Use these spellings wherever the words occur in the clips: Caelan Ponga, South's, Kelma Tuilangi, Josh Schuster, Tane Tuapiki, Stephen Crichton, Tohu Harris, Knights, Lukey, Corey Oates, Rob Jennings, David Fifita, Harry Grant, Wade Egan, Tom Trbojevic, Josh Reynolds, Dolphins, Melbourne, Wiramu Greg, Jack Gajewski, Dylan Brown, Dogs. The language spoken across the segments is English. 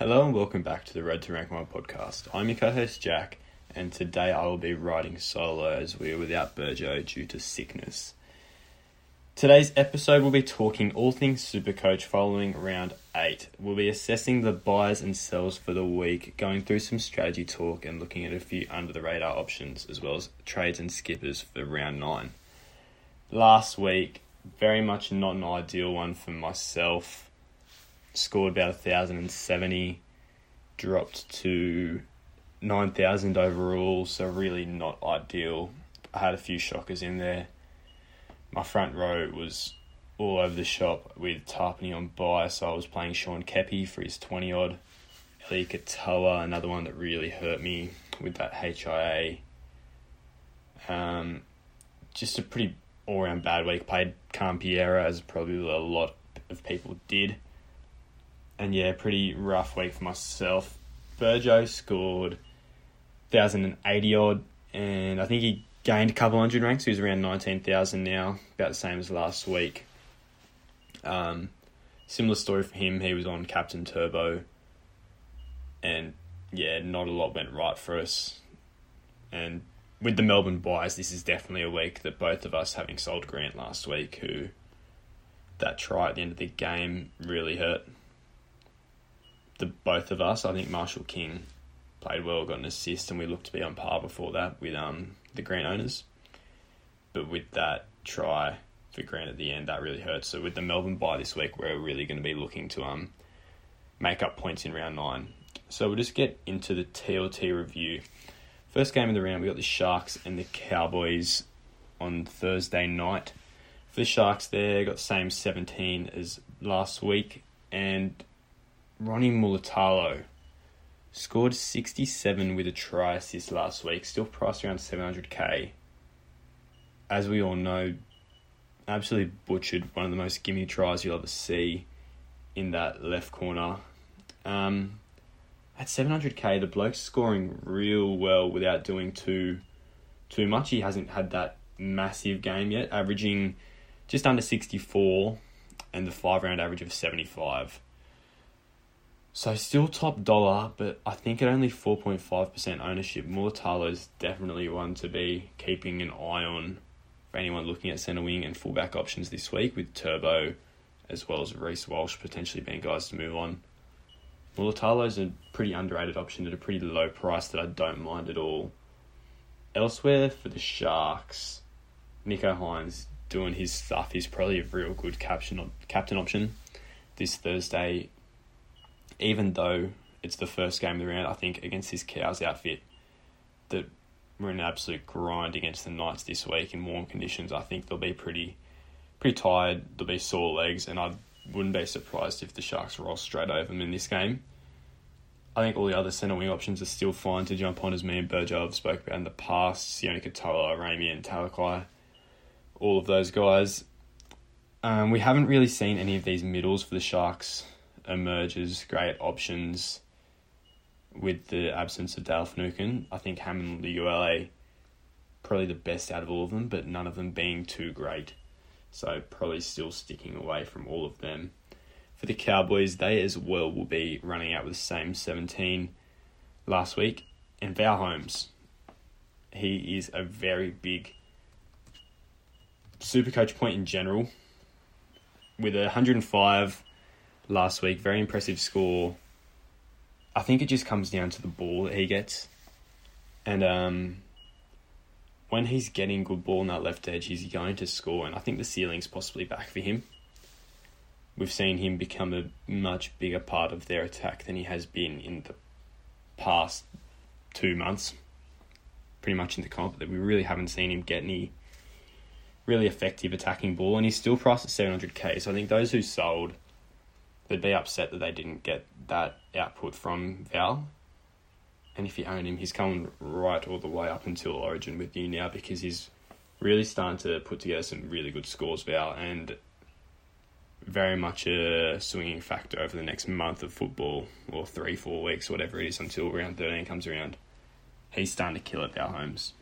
Hello and welcome back to the Road to Rank 1 podcast. I'm your co-host Jack, and today I will be riding solo as we are without Burjo due to sickness. Today's episode will be talking all things Supercoach following round 8. We'll be assessing the buys and sells for the week, going through some strategy talk and looking at a few under the radar options as well as trades and skippers for round 9. Last week, very much not an ideal one for myself. Scored about 1,070, dropped to 9,000 overall, so really not ideal. I had a few shockers in there. My front row was all over the shop with Tarpani on bye, so I was playing Sean Kepi for his 20-odd. Eli Katoa, another one that really hurt me with that HIA. Just a pretty all-round bad week. Played Campiera, as probably a lot of people did. And yeah, pretty rough week for myself. Burjo scored 1,080-odd, and I think he gained a couple hundred ranks. He's around 19,000 now, about the same as last week. Similar story for him. He was on Captain Turbo, and yeah, not a lot went right for us. And with the Melbourne buys, this is definitely a week that both of us, having sold Grant last week, who that try at the end of the game really hurt. The both of us, I think Marshall King played well, got an assist, and we looked to be on par before that with the Grant owners. But with that try for Grant at the end, that really hurt. So with the Melbourne bye this week, we're really going to be looking to make up points in round 9. So we'll just get into the TLT review. First game of the round, we got the Sharks and the Cowboys on Thursday night. For the Sharks there, got the same 17 as last week, and Ronnie Mulatalo scored 67 with a try assist last week, still priced around 700k. As we all know, absolutely butchered one of the most gimme tries you'll ever see in that left corner. At 700k, the bloke's scoring real well without doing too much. He hasn't had that massive game yet, averaging just under 64 and the 5-round average of 75. So still top dollar, but I think at only 4.5% ownership, Mulatalo's definitely one to be keeping an eye on for anyone looking at centre wing and fullback options this week, with Turbo as well as Reese Walsh potentially being guys to move on. Mulatalo's a pretty underrated option at a pretty low price that I don't mind at all. Elsewhere for the Sharks, Nico Hines doing his stuff. He's probably a real good captain option this Thursday. Even though it's the first game of the round, I think against this Cows outfit that we're in an absolute grind against the Knights this week in warm conditions, I think they'll be pretty tired, they'll be sore legs, and I wouldn't be surprised if the Sharks roll straight over them in this game. I think all the other centre wing options are still fine to jump on, as me and Burjo have spoke about in the past. Sione Katoa, Ramey and Talakai, all of those guys. We haven't really seen any of these middles for the Sharks emerges great options with the absence of Dale Finucane. I think Hammond Ula probably the best out of all of them, but none of them being too great. So probably still sticking away from all of them. For the Cowboys, they as well will be running out with the same 17 last week. And Val Holmes, he is a very big Supercoach point in general. With 105... last week, very impressive score. I think it just comes down to the ball that he gets. And when he's getting good ball on that left edge, he's going to score. And I think the ceiling's possibly back for him. We've seen him become a much bigger part of their attack than he has been in the past 2 months. Pretty much in the comp, that we really haven't seen him get any really effective attacking ball. And he's still priced at 700k. So I think those who sold, they'd be upset that they didn't get that output from Val. And if you own him, he's coming right all the way up until Origin with you now, because he's really starting to put together some really good scores, Val, and very much a swinging factor over the next month of football, or 3-4 weeks, whatever it is, until round 13 comes around. He's starting to kill it, Val Holmes.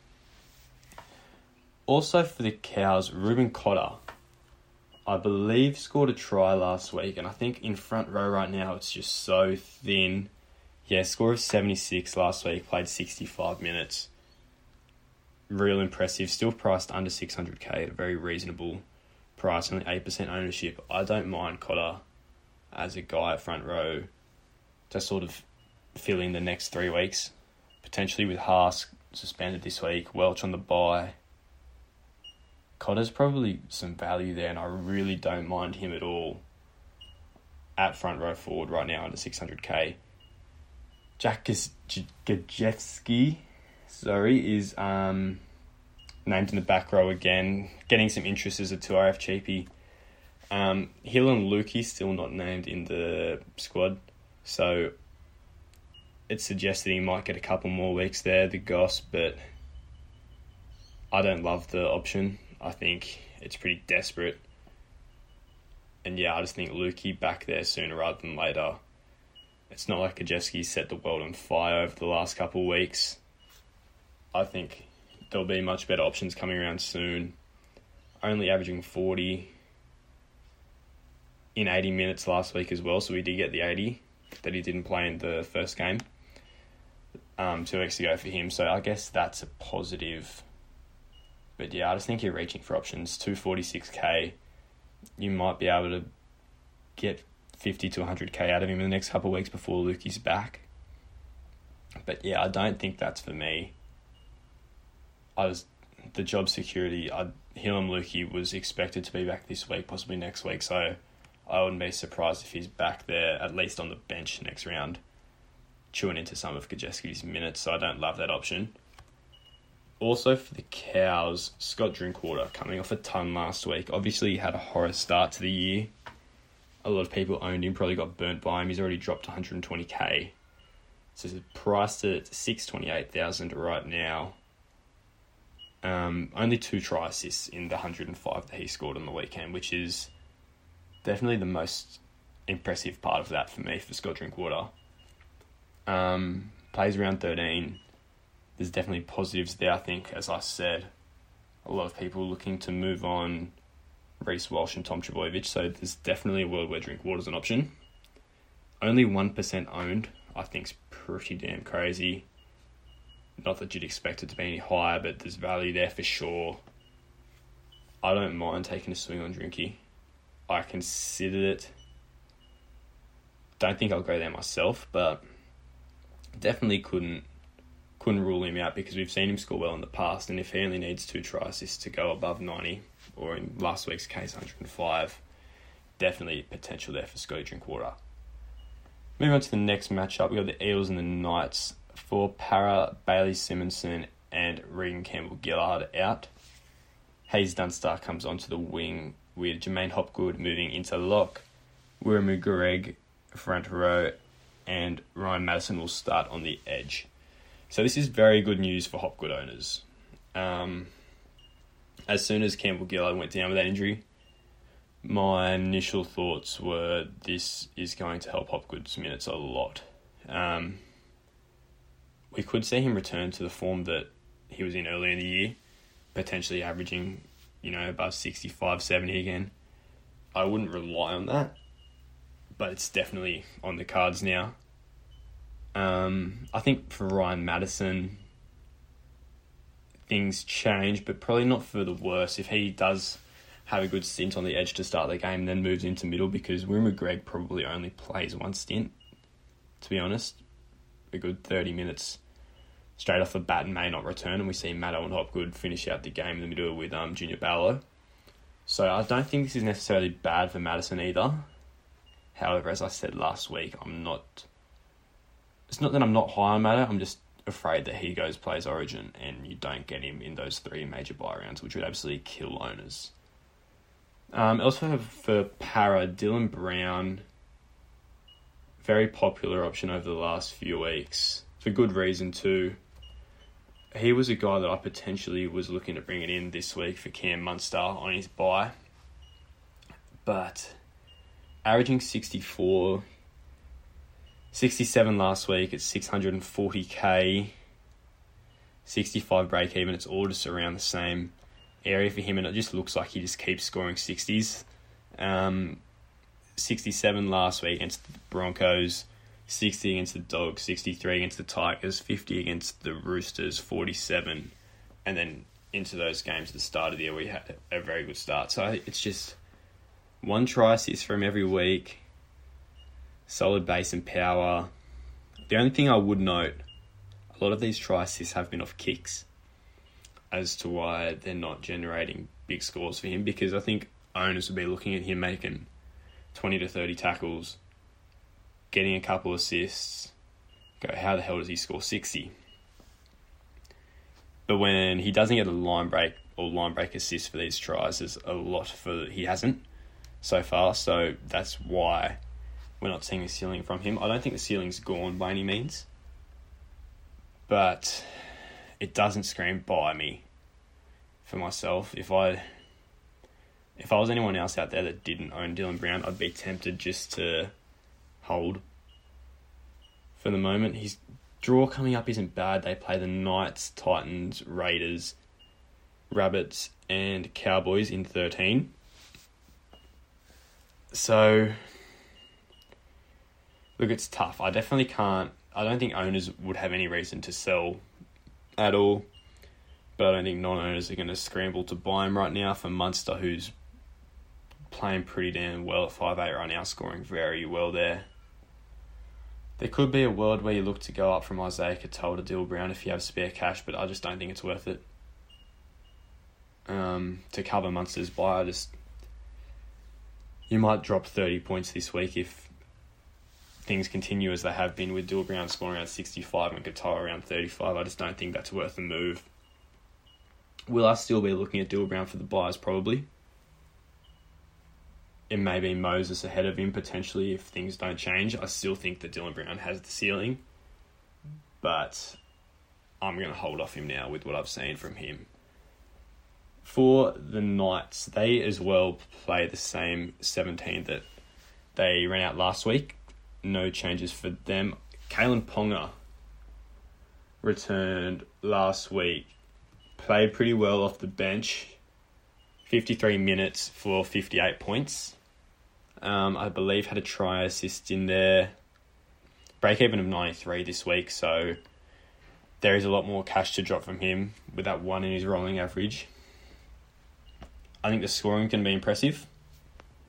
Also for the Cows, Ruben Cotter. I believe, scored a try last week, and I think in front row right now it's just so thin. Yeah, score of 76 last week, played 65 minutes. Real impressive. Still priced under 600k at a very reasonable price, only 8% ownership. I don't mind Cotter as a guy at front row to sort of fill in the next 3 weeks, potentially with Haas suspended this week, Welch on the bye. Cotter's probably some value there, and I really don't mind him at all at front row forward right now under 600k. Jack Gajewski, is named in the back row again, getting some interest as a 2RF cheapie. Hill and Lukey still not named in the squad, so it suggests that he might get a couple more weeks there, the Goss, but I don't love the option. I think it's pretty desperate. And yeah, I just think Lukey back there sooner rather than later. It's not like Gajewski set the world on fire over the last couple of weeks. I think there'll be much better options coming around soon. Only averaging 40 in 80 minutes last week as well, so we did get the 80 that he didn't play in the first game 2 weeks ago for him, so I guess that's a positive. But yeah, I just think you're reaching for options. 246k, you might be able to get 50 to 100k out of him in the next couple of weeks before Lukey's back. But yeah, I don't think that's for me. The job security, Hill and Lukey was expected to be back this week, possibly next week, so I wouldn't be surprised if he's back there, at least on the bench next round, chewing into some of Gajewski's minutes, so I don't love that option. Also for the Cows, Scott Drinkwater coming off a ton last week. Obviously, he had a horror start to the year. A lot of people owned him, probably got burnt by him. He's already dropped 120k. So he's priced at 628,000 right now. Only 2 try assists in the 105 that he scored on the weekend, which is definitely the most impressive part of that for me, for Scott Drinkwater. Plays around 13. There's definitely positives there, I think, as I said. A lot of people looking to move on Reese Walsh and Tom Trbojevic, so there's definitely a world where Drinkwater's an option. Only 1% owned, I think's pretty damn crazy. Not that you'd expect it to be any higher, but there's value there for sure. I don't mind taking a swing on Drinky. I considered it. Don't think I'll go there myself, but definitely couldn't rule him out, because we've seen him score well in the past, and if he only needs 2 try assists to go above 90, or in last week's case 105, definitely potential there for Scotty Drinkwater. Moving on to the next matchup, we've got the Eels and the Knights. For Para, Bailey Simonson and Regan Campbell-Gillard out. Hayes Dunstar comes onto the wing with Jermaine Hopgood moving into lock. Wiramu Greg front row, and Ryan Madison will start on the edge. So this is very good news for Hopgood owners. As soon as Campbell-Gillard went down with that injury, my initial thoughts were this is going to help Hopgood's minutes a lot. We could see him return to the form that he was in earlier in the year, potentially averaging, above 65, 70 again. I wouldn't rely on that, but it's definitely on the cards now. I think for Ryan Madison, things change, but probably not for the worse if he does have a good stint on the edge to start the game and then moves into middle, because Wiramu Greg probably only plays one stint, to be honest. A good 30 minutes straight off the bat and may not return, and we see Maddo and Hopgood finish out the game in the middle with Junior Ballo. So I don't think this is necessarily bad for Madison either. However, as I said last week, it's not that I'm not high on Maddo, I'm just afraid that he goes plays Origin and you don't get him in those 3 major buy rounds, which would absolutely kill owners. Also for Para, Dylan Brown, very popular option over the last few weeks, for good reason too. He was a guy that I potentially was looking to bring it in this week for Cam Munster on his bye, but averaging 64, 67 last week at 640k, 65 break even, it's all just around the same area for him, and it just looks like he just keeps scoring 60s. 67 last week against the Broncos, 60 against the Dogs, 63 against the Tigers, 50 against the Roosters, 47. And then into those games at the start of the year, we had a very good start. So it's just one try assist from every week, solid base and power. The only thing I would note, a lot of these try assists have been off kicks, as to why they're not generating big scores for him, because I think owners would be looking at him making 20 to 30 tackles, getting a couple assists, go, how the hell does he score 60? But when he doesn't get a line break or line break assist for these tries, there's a lot for he hasn't so far, so that's why we're not seeing the ceiling from him. I don't think the ceiling's gone by any means, but it doesn't scream buy me for myself. If I was anyone else out there that didn't own Dylan Brown, I'd be tempted just to hold for the moment. His draw coming up isn't bad. They play the Knights, Titans, Raiders, Rabbits, and Cowboys in 13. So, look, it's tough. I definitely can't. I don't think owners would have any reason to sell at all, but I don't think non-owners are going to scramble to buy him right now for Munster, who's playing pretty damn well at 5'8 right now, scoring very well there. There could be a world where you look to go up from Isaiah Katoa to Dylan Brown if you have spare cash, but I just don't think it's worth it. To cover Munster's buy, you might drop 30 points this week if things continue as they have been, with Dylan Brown scoring around 65 and Katoa around 35. I just don't think that's worth the move. Will I still be looking at Dylan Brown for the buys? Probably. It may be Moses ahead of him, potentially, if things don't change. I still think that Dylan Brown has the ceiling, but I'm going to hold off him now with what I've seen from him. For the Knights, they as well play the same 17 that they ran out last week. No changes for them. Caelan Ponga returned last week. Played pretty well off the bench. 53 minutes for 58 points. I believe had a try assist in there. Break even of 93 this week, so there is a lot more cash to drop from him with that one in his rolling average. I think the scoring can be impressive.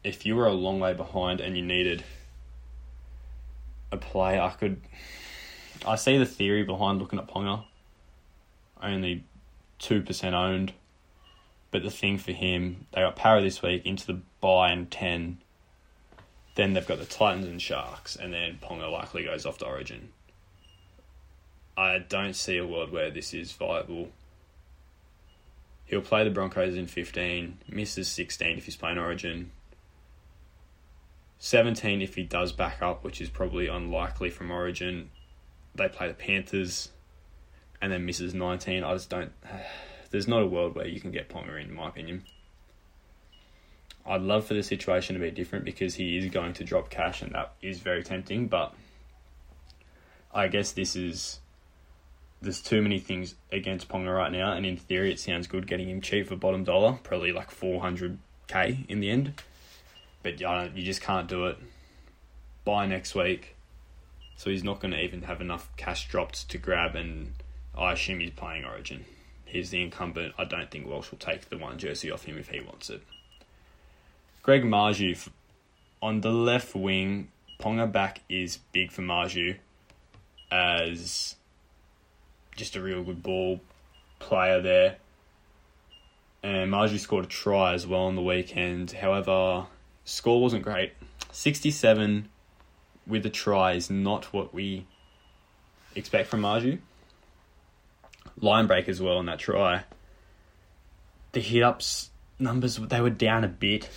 If you were a long way behind and you needed a play, I see the theory behind looking at Ponga. Only 2% owned, but the thing for him, they got Parra this week into the bye and 10, then they've got the Titans and Sharks, and then Ponga likely goes off to Origin. I don't see a world where this is viable. He'll play the Broncos in 15, misses 16 if he's playing Origin, 17 if he does back up, which is probably unlikely from Origin. They play the Panthers, and then misses 19. I just don't. There's not a world where you can get Ponga in my opinion. I'd love for the situation to be different because he is going to drop cash and that is very tempting, but I guess there's too many things against Ponga right now, and in theory it sounds good getting him cheap for bottom dollar, probably like 400k in the end. But you just can't do it by next week. So he's not going to even have enough cash dropped to grab, and I assume he's playing Origin. He's the incumbent. I don't think Welsh will take the one jersey off him if he wants it. Greg Marju on the left wing. Ponga back is big for Marju, as just a real good ball player there. And Marju scored a try as well on the weekend. However, score wasn't great. 67 with a try is not what we expect from Marju. Line break as well on that try. The hit-ups numbers, they were down a bit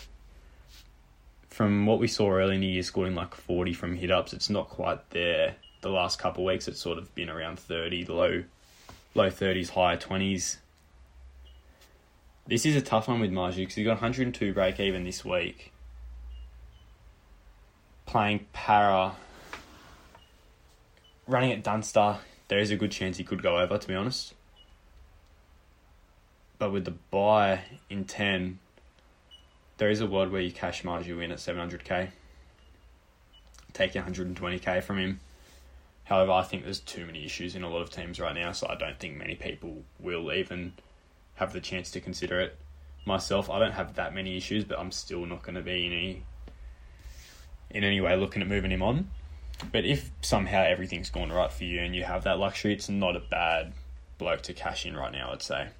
from what we saw early in the year, scoring like 40 from hit-ups. It's not quite there. The last couple of weeks, it's sort of been around 30, low 30s, high 20s. This is a tough one with Marju because he got 102 break-even this week. Playing Parra, running at Dunster. There is a good chance he could go over, to be honest. But with the bye in 10, there is a world where you cash Marju in at 700k, take 120k from him. However, I think there's too many issues in a lot of teams right now, so I don't think many people will even have the chance to consider it. Myself, I don't have that many issues, but I'm still not going to be in any way looking at moving him on. But if somehow everything's gone right for you and you have that luxury, it's not a bad bloke to cash in right now, I'd say.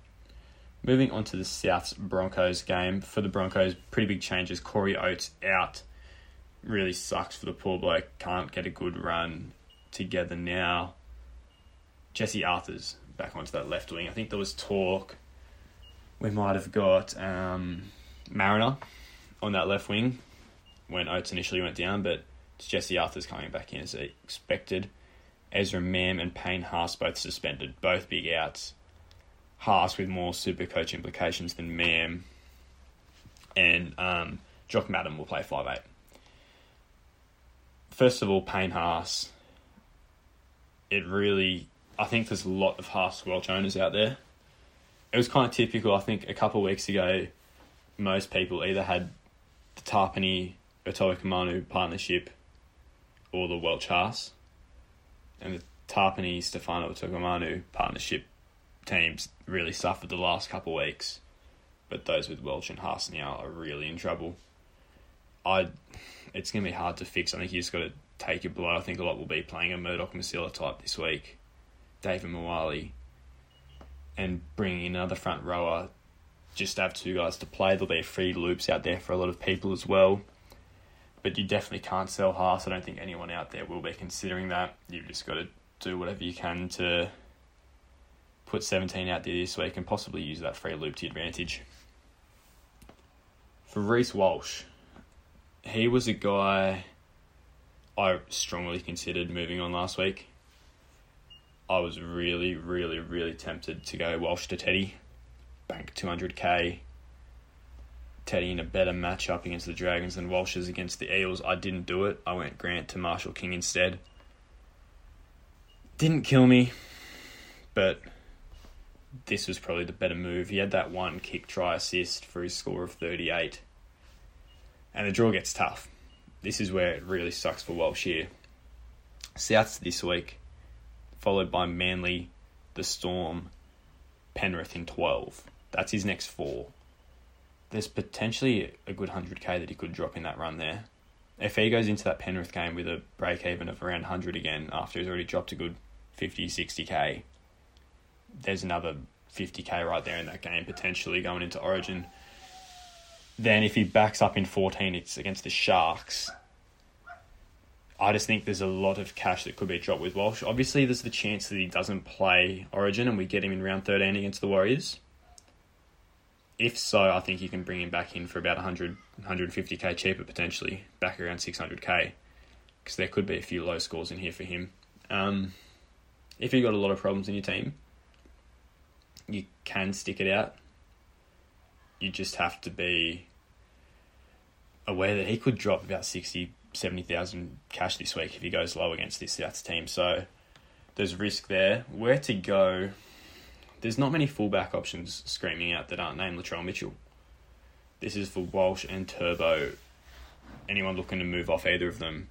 Moving on to the South's Broncos game. For the Broncos, pretty big changes. Corey Oates out. Really sucks for the poor bloke. Can't get a good run together now. Jesse Arthur's back onto that left wing. I think there was talk. We might have got Mariner on that left wing when Oates initially went down, but it's Jesse Arthur's coming back in as expected. Ezra Mam and Payne Haas both suspended, both big outs. Haas with more Supercoach implications than Mam. And Jock Madden will play 5'8". First of all, Payne Haas. I think there's a lot of Haas Welch owners out there. It was kind of typical. I think a couple of weeks ago, most people either had the Tarpani-Otoikamanu partnership or the Welch-Haas. And the Tarpani-Stefano-Otoikamanu partnership teams really suffered the last couple of weeks. But those with Welch and Haas now are really in trouble. It's going to be hard to fix. I think you just got to take a blow. I think a lot will be playing a Murdoch-Masila type this week. David Mawali. And bringing in another front rower, just have two guys to play. There'll be free loops out there for a lot of people as well. But you definitely can't sell Haas. I don't think anyone out there will be considering that. You've just got to do whatever you can to put 17 out there this week and possibly use that free loop to advantage. For Reese Walsh, he was a guy I strongly considered moving on last week. I was really, really, really tempted to go Welsh to Teddy. Bank 200k. Teddy in a better matchup against the Dragons than Welsh's against the Eels. I didn't do it. I went Grant to Marshall King instead. Didn't kill me, but this was probably the better move. He had that one kick try assist for his score of 38. And the draw gets tough. This is where it really sucks for Welsh here. Souths this week, followed by Manly, the Storm, Penrith in 12. That's his next four. There's potentially a good 100k that he could drop in that run there. If he goes into that Penrith game with a break-even of around 100 again, after he's already dropped a good 50, 60k, there's another 50k right there in that game, potentially going into Origin. Then if he backs up in 14, it's against the Sharks. I just think there's a lot of cash that could be dropped with Walsh. Obviously, there's the chance that he doesn't play Origin and we get him in round 13 against the Warriors. If so, I think you can bring him back in for about 100, 150k cheaper potentially, back around 600k, because there could be a few low scores in here for him. If you've got a lot of problems in your team, you can stick it out. You just have to be aware that he could drop about 70,000 cash this week if he goes low against this Souths team, so there's risk there. Where to go? There's not many fullback options screaming out that aren't named Latrell Mitchell. This is for Walsh and Turbo. Anyone looking to move off either of them?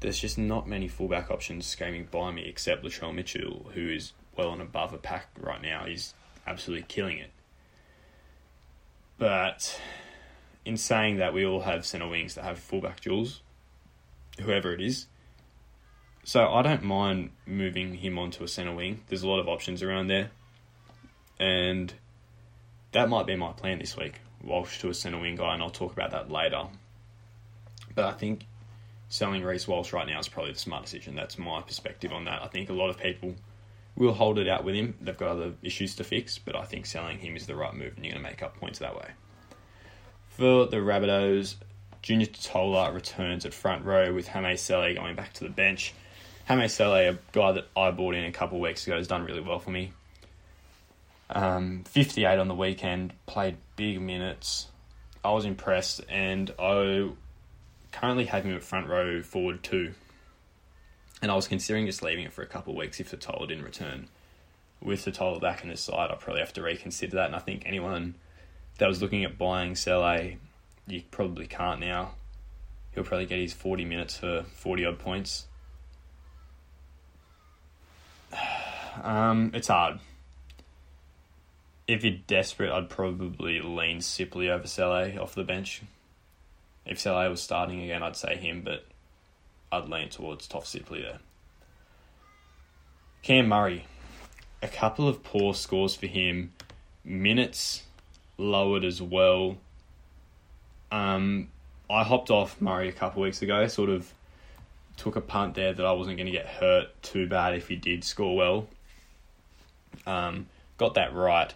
There's just not many fullback options screaming by me except Latrell Mitchell, who is well and above a pack right now. He's absolutely killing it. But in saying that, we all have centre wings that have fullback duels, whoever it is. So I don't mind moving him onto a centre wing. There's a lot of options around there. And that might be my plan this week. Walsh to a centre wing guy, and I'll talk about that later. But I think selling Reese Walsh right now is probably the smart decision. That's my perspective on that. I think a lot of people will hold it out with him. They've got other issues to fix, but I think selling him is the right move, and you're going to make up points that way. For the Rabbitohs, Junior Totola returns at front row with Hame Sele going back to the bench. Hame Sele, a guy that I bought in a couple of weeks ago, has done really well for me. 58 on the weekend, played big minutes. I was impressed, and I currently have him at front row forward 2. And I was considering just leaving it for a couple of weeks if Totola didn't return. With Totola back in the side, I'll probably have to reconsider that, and I think anyone that was looking at buying Sele you probably can't now. He'll probably get his 40 minutes for 40-odd points. It's hard. If you're desperate, I'd probably lean Sipley over Saleh off the bench. If Saleh was starting again, I'd say him, but I'd lean towards Toph Sipley there. Cam Murray. A couple of poor scores for him. Minutes lowered as well. I hopped off Murray a couple of weeks ago, sort of took a punt there that I wasn't going to get hurt too bad if he did score well. Got that right.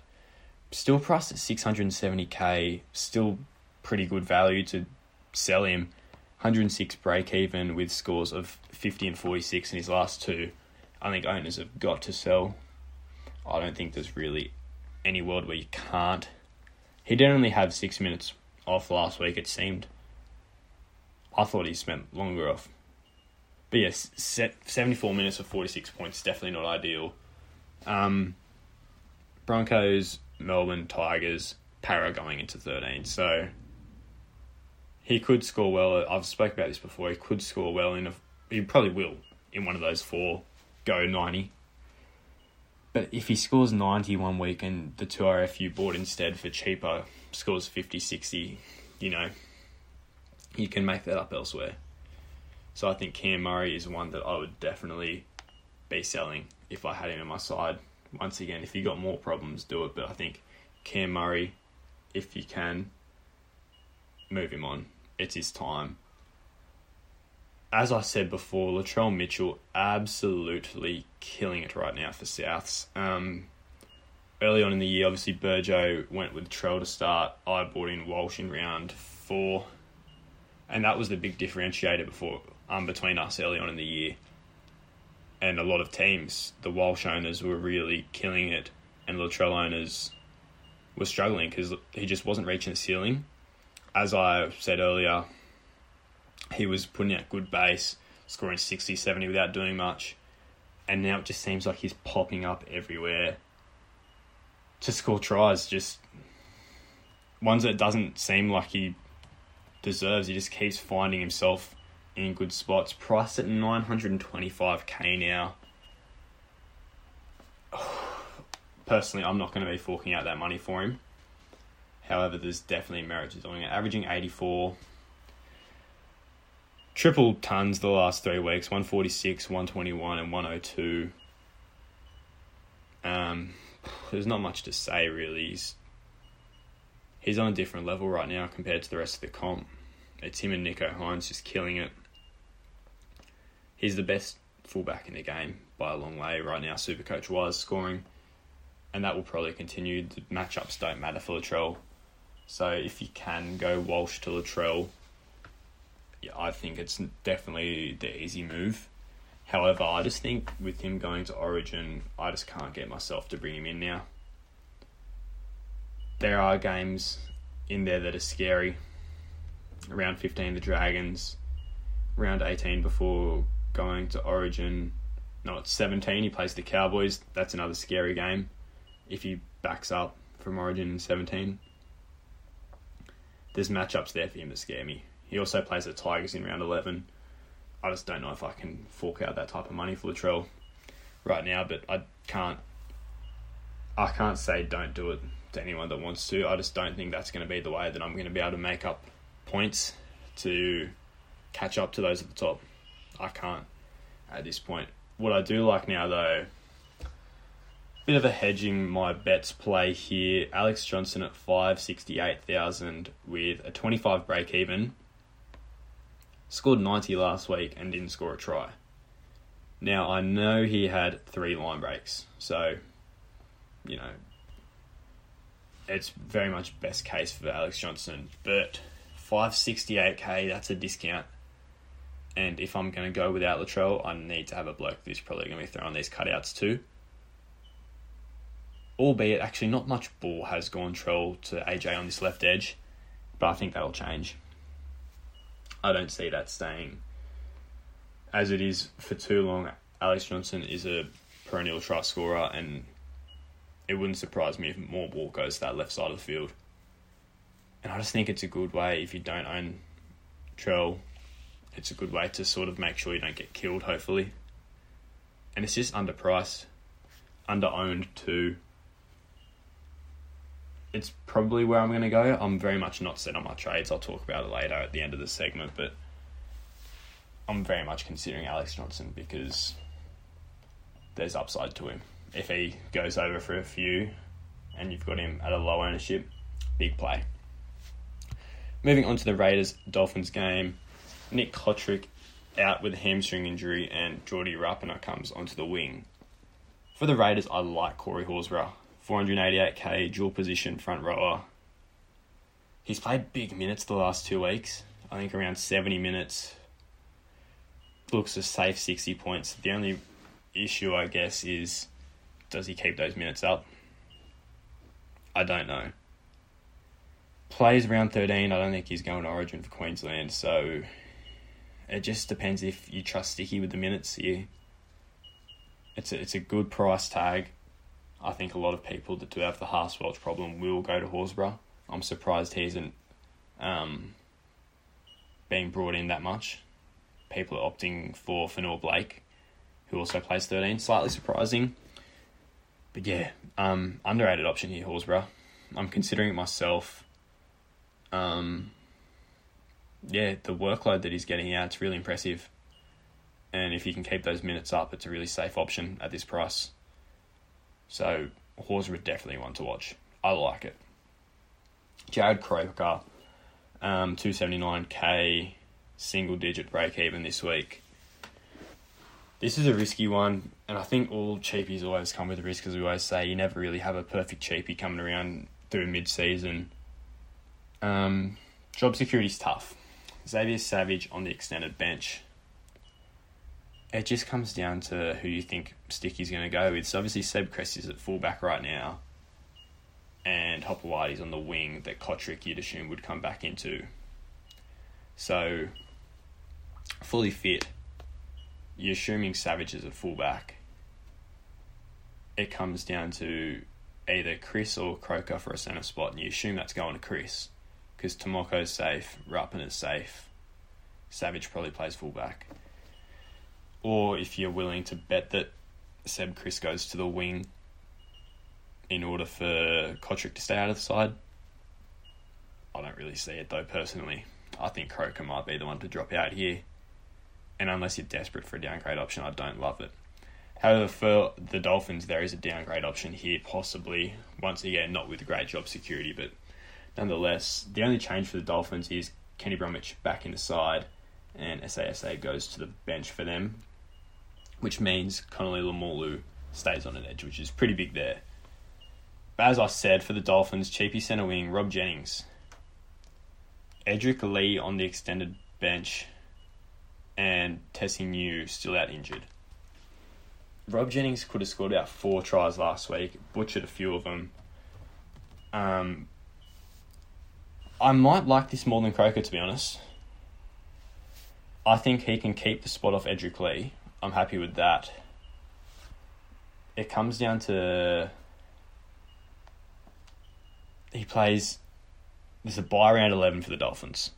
Still priced at $670k, still pretty good value to sell him. 106 break even with scores of 50 and 46 in his last two. I think owners have got to sell. I don't think there's really any world where you can't. He did only have 6 minutes off last week, it seemed. I thought he spent longer off. But yes, 74 minutes of 46 points, definitely not ideal. Broncos, Melbourne, Tigers, Para going into 13. So he could score well. I've spoken about this before. He could score well he probably will in one of those four, go 90. But if he scores 90 one week and the 2RF you bought instead for cheaper scores 50, 60, you can make that up elsewhere. So I think Cam Murray is one that I would definitely be selling if I had him on my side. Once again, if you got more problems, do it. But I think Cam Murray, if you can, move him on. It's his time. As I said before, Latrell Mitchell absolutely killing it right now for South's. Early on in the year, obviously, Burjo went with Latrell to start. I bought in Walsh in round 4. And that was the big differentiator between us early on in the year. And a lot of teams, the Walsh owners were really killing it. And Latrell owners were struggling because he just wasn't reaching the ceiling. As I said earlier, he was putting out good base, scoring 60, 70 without doing much. And now it just seems like he's popping up everywhere to score tries, just ones that doesn't seem like he deserves. He just keeps finding himself in good spots. Priced at $925k now. Personally, I'm not going to be forking out that money for him. However, there's definitely merit to doing it. Averaging 84... Triple tons the last 3 weeks, 146, 121 and 102. There's not much to say, really. He's on a different level right now compared to the rest of the comp. It's him and Nico Hines just killing it. He's the best fullback in the game by a long way right now, Supercoach-wise, scoring. And that will probably continue. The matchups don't matter for Latrell. So if you can go Walsh to Latrell, I think it's definitely the easy move. However, I just think with him going to Origin, I just can't get myself to bring him in now. There are games in there that are scary. Round 15, the Dragons. Round 18 before going to Origin. No, it's 17, he plays the Cowboys. That's another scary game if he backs up from Origin in 17. There's matchups there for him that scare me. He also plays the Tigers in round 11. I just don't know if I can fork out that type of money for Latrell right now, but I can't say don't do it to anyone that wants to. I just don't think that's going to be the way that I'm going to be able to make up points to catch up to those at the top. I can't at this point. What I do like now, though, bit of a hedging my bets play here. Alex Johnson at 568,000 with a 25 break even. Scored 90 last week and didn't score a try. Now, I know he had 3 line breaks. So, it's very much best case for Alex Johnson. But 568k, that's a discount. And if I'm going to go without Latrell, I need to have a bloke that's probably going to be throwing these cutouts too. Albeit, actually, not much ball has gone Trell to AJ on this left edge. But I think that'll change. I don't see that staying as it is for too long. Alex Johnson is a perennial try scorer, and it wouldn't surprise me if more ball goes to that left side of the field. And I just think it's a good way, if you don't own Trell, it's a good way to sort of make sure you don't get killed, hopefully. And it's just underpriced, under-owned too. It's probably where I'm going to go. I'm very much not set on my trades. I'll talk about it later at the end of the segment, but I'm very much considering Alex Johnson because there's upside to him. If he goes over for a few and you've got him at a low ownership, big play. Moving on to the Raiders-Dolphins game. Nick Kotrick out with a hamstring injury and Jordy Rapana comes onto the wing. For the Raiders, I like Corey Horsburgh. 488k, dual position front rower. He's played big minutes the last 2 weeks. I think around 70 minutes. Looks a safe 60 points. The only issue, I guess, is does he keep those minutes up? I don't know. Plays around 13. I don't think he's going to Origin for Queensland, so it just depends if you trust Sticky with the minutes here. It's a good price tag. I think a lot of people that do have the Haas Welch problem will go to Horsburgh. I'm surprised he isn't being brought in that much. People are opting for Fenua Blake, who also plays 13. Slightly surprising. But yeah, underrated option here, Horsburgh. I'm considering it myself. Yeah, the workload that he's getting out, it's really impressive. And if you can keep those minutes up, it's a really safe option at this price. So, Horsburgh definitely one to watch. I like it. Jared Croker, 279k, single-digit break-even this week. This is a risky one, and I think all cheapies always come with a risk, as we always say. You never really have a perfect cheapie coming around through mid-season. Job security's tough. Xavier Savage on the extended bench. It just comes down to who you think Sticky's going to go with. So obviously Seb Crest is at fullback right now, and Hopewadi's on the wing that Kotrick, you'd assume, would come back into. So, fully fit, you're assuming Savage is at fullback. It comes down to either Chris or Croker for a centre spot, and you assume that's going to Chris, because Tomoko's safe, Ruppin is safe, Savage probably plays fullback. Or if you're willing to bet that Seb Chris goes to the wing in order for Kotrick to stay out of the side. I don't really see it, though, personally. I think Croker might be the one to drop out here. And unless you're desperate for a downgrade option, I don't love it. However, for the Dolphins, there is a downgrade option here, possibly. Once again, not with great job security, but nonetheless, the only change for the Dolphins is Kenny Bromwich back in the side and SASA goes to the bench for them, which means Connolly Lamulu stays on an edge, which is pretty big there. But as I said, for the Dolphins, cheapie centre wing, Rob Jennings. Edric Lee on the extended bench, and Tessie New still out injured. Rob Jennings could have scored about 4 tries last week, butchered a few of them. I might like this more than Croker, to be honest. I think he can keep the spot off Edric Lee. I'm happy with that. It comes down to he plays. There's a bye round 11 for the Dolphins.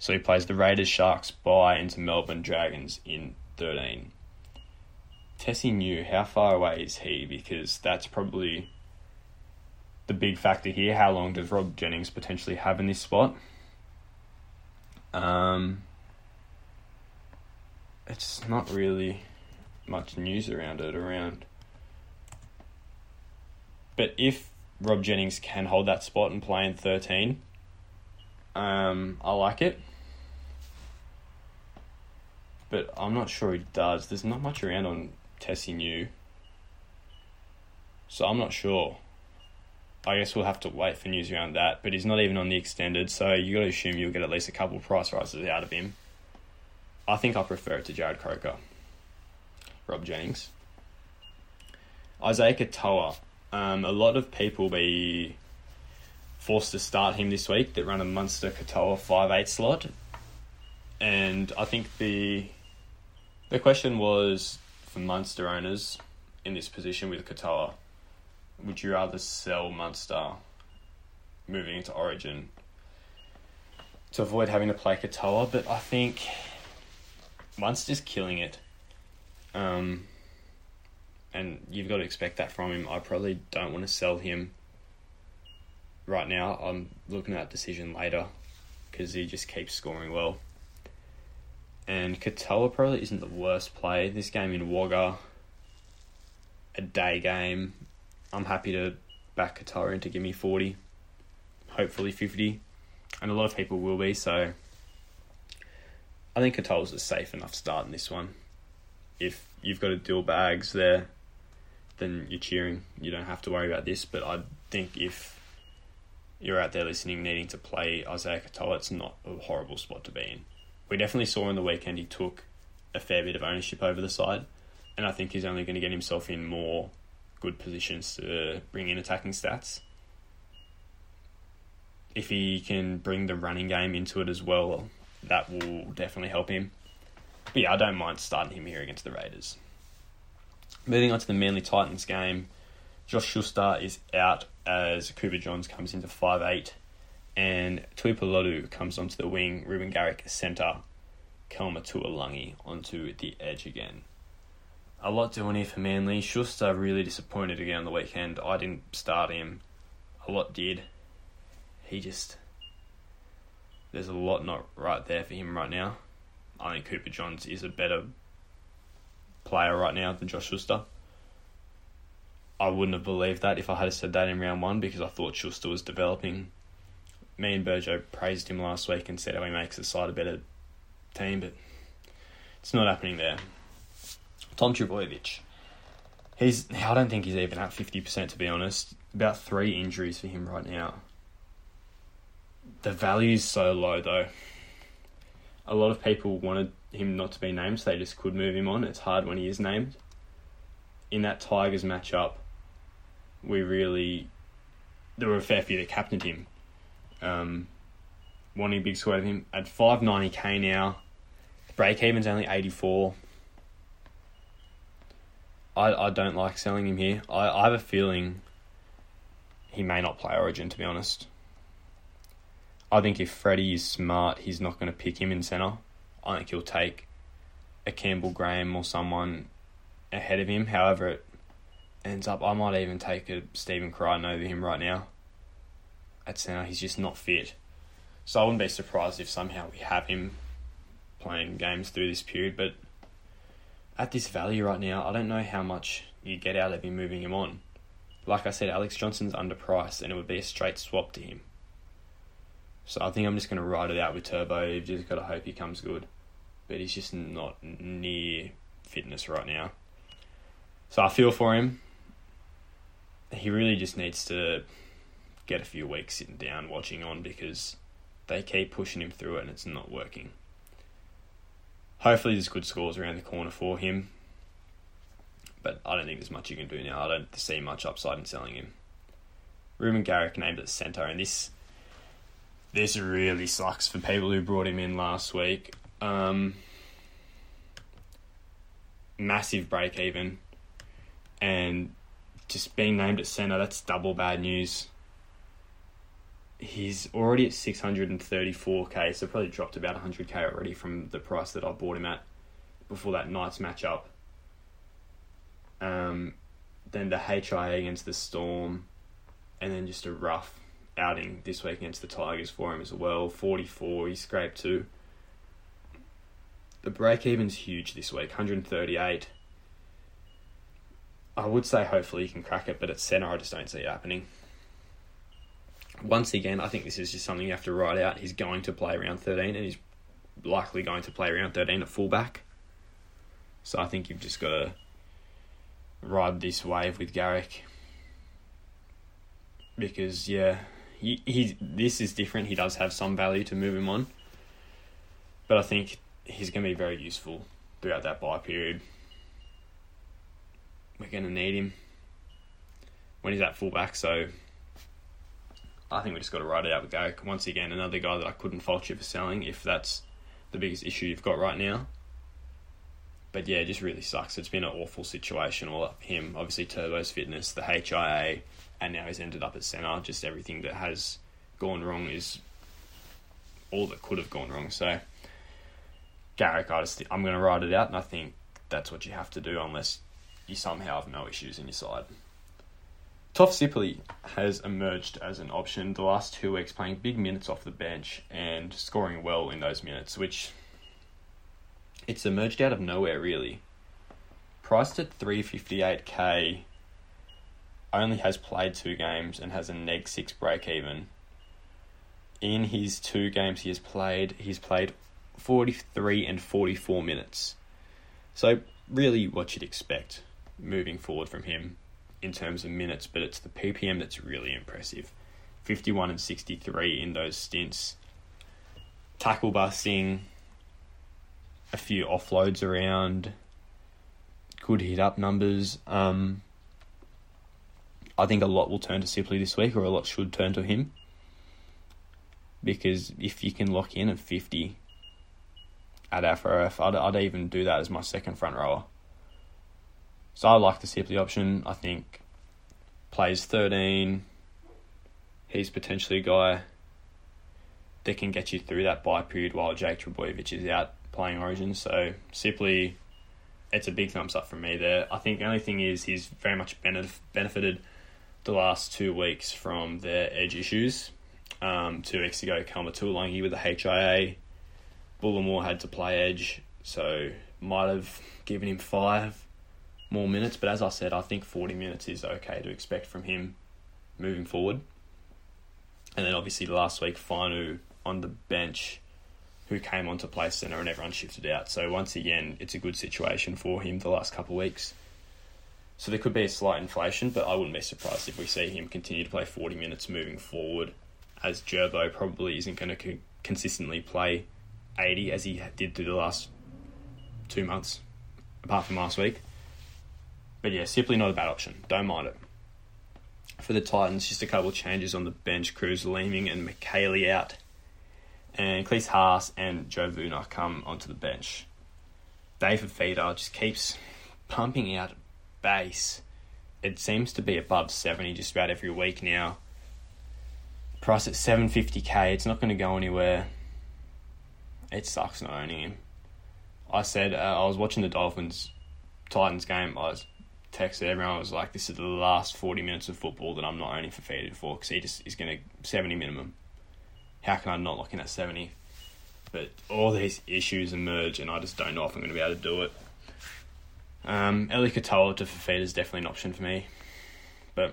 So he plays the Raiders, Sharks, bye into Melbourne, Dragons in 13. Tessie New, how far away is he? Because that's probably the big factor here. How long does Rob Jennings potentially have in this spot? It's not really much news around it. But if Rob Jennings can hold that spot and play in 13, I like it. But I'm not sure he does. There's not much around on Tessie New. So I'm not sure. I guess we'll have to wait for news around that. But he's not even on the extended, so you got to assume you'll get at least a couple of price rises out of him. I think I prefer it to Jared Croker. Rob Jennings. Isaiah Katoa. A lot of people be forced to start him this week that run a Munster Katoa 5-8 slot. And I think the question was, for Munster owners in this position with Katoa, would you rather sell Munster moving into Origin to avoid having to play Katoa, but I think Munster's killing it. And you've got to expect that from him. I probably don't want to sell him right now. I'm looking at that decision later because he just keeps scoring well. And Katoa probably isn't the worst play. This game in Wagga, a day game, I'm happy to back Katoa in to give me 40, hopefully 50. And a lot of people will be, so I think Katoa's a safe enough start in this one. If you've got a dual bags there, then you're cheering. You don't have to worry about this, but I think if you're out there listening, needing to play Isaiah Katoa, it's not a horrible spot to be in. We definitely saw on the weekend he took a fair bit of ownership over the side, and I think he's only going to get himself in more good positions to bring in attacking stats. If he can bring the running game into it as well, that will definitely help him. But yeah, I don't mind starting him here against the Raiders. Moving on to the Manly Titans game, Josh Schuster is out as Cooper Johns comes into 5'8", and Tuipulotu comes onto the wing, Ruben Garrick centre, Kelma Tuilangi onto the edge again. A lot doing here for Manly. Schuster really disappointed again on the weekend. I didn't start him. A lot did. There's a lot not right there for him right now. I think Cooper Johns is a better player right now than Josh Schuster. I wouldn't have believed that if I had said that in round one, because I thought Schuster was developing. Me and Burjo praised him last week and said how he makes the side a better team, but it's not happening there. Tom Trbojevic. I don't think he's even at 50%, to be honest. About 3 injuries for him right now. The value's so low, though. A lot of people wanted him not to be named, so they just could move him on. It's hard when he is named. In that Tigers matchup, there were a fair few that captained him. Wanting a big squad of him. At 590k now, break-even's only 84. I don't like selling him here. I have a feeling he may not play Origin, to be honest. I think if Freddie is smart, he's not going to pick him in centre. I think he'll take a Campbell Graham or someone ahead of him. However it ends up, I might even take a Stephen Crichton over him right now. At centre, he's just not fit. So I wouldn't be surprised if somehow we have him playing games through this period. But at this value right now, I don't know how much you get out of him moving him on. Like I said, Alex Johnson's underpriced and it would be a straight swap to him. So I think I'm just going to ride it out with Turbo. You've just got to hope he comes good. But he's just not near fitness right now. So I feel for him. He really just needs to get a few weeks sitting down watching on, because they keep pushing him through it and it's not working. Hopefully there's good scores around the corner for him. But I don't think there's much you can do now. I don't see much upside in selling him. Ruben Garrick named at centre, and this really sucks for people who brought him in last week. Massive break even. And just being named at centre, that's double bad news. He's already at 634k, so probably dropped about 100k already from the price that I bought him at before that Knights matchup. Then the HIA against the Storm, and then just a rough outing this week against the Tigers for him as well. 44, he scraped 2. The break-even's huge this week, 138. I would say hopefully he can crack it, but at centre I just don't see it happening. Once again, I think this is just something you have to write out. He's going to play round 13, and he's likely going to play round 13 at fullback. So I think you've just got to ride this wave with Garrick. Because, yeah, this is different. He does have some value to move him on. But I think he's going to be very useful throughout that bye period. We're going to need him when he's at fullback. So I think we just got to ride it out with Garrick. Once again, another guy that I couldn't fault you for selling if that's the biggest issue you've got right now. But yeah, it just really sucks. It's been an awful situation all up for him. Obviously, Turbo's fitness, the HIA, and now he's ended up at centre. Just everything that has gone wrong is all that could have gone wrong. So Garrick, I'm going to ride it out, and I think that's what you have to do unless you somehow have no issues in your side. Toffsipoli has emerged as an option the last 2 weeks, playing big minutes off the bench and scoring well in those minutes, which it's emerged out of nowhere, really. Priced at $358k, only has played 2 games and has a -6 break even. In his 2 games he has played, he's played 43 and 44 minutes. So really what you'd expect moving forward from him in terms of minutes, but it's the PPM that's really impressive. 51 and 63 in those stints. Tackle busting, a few offloads around, good hit-up numbers. I think a lot will turn to Sipley this week, or a lot should turn to him, because if you can lock in at 50 at AFRF, I'd even do that as my second front rower. So I like the Sipley option. I think plays 13. He's potentially a guy that can get you through that bye period while Jake Trbojevic is out playing Origin. So Sipley, it's a big thumbs up from me there. I think the only thing is he's very much benefited the last 2 weeks from their edge issues. 2 weeks ago, Kalma Tuolangi with the HIA. Bullimore had to play edge, so might have given him 5 more minutes, but as I said, I think 40 minutes is okay to expect from him moving forward. And then obviously last week, Fainu on the bench, who came on to play centre and everyone shifted out. So once again, it's a good situation for him the last couple of weeks. So there could be a slight inflation, but I wouldn't be surprised if we see him continue to play 40 minutes moving forward, as Gerbo probably isn't going to consistently play 80 as he did through the last 2 months, apart from last week. But yeah, Sipley not a bad option. Don't mind it. For the Titans, just a couple of changes on the bench. Cruz, Leeming and McKayley out. And Cleese Haas and Joe Vuna come onto the bench. David Feeder just keeps pumping out base. It seems to be above 70 just about every week now. Price at $750k. It's not going to go anywhere. It sucks not owning him. I said, I was watching the Dolphins-Titans game. I was texted everyone, I was like, this is the last 40 minutes of football that I'm not owning for Feeder for, because he just is going to 70 minimum. How can I not lock in at 70? But all these issues emerge, and I just don't know if I'm going to be able to do it. Eli Katoa to Fafita is definitely an option for me. But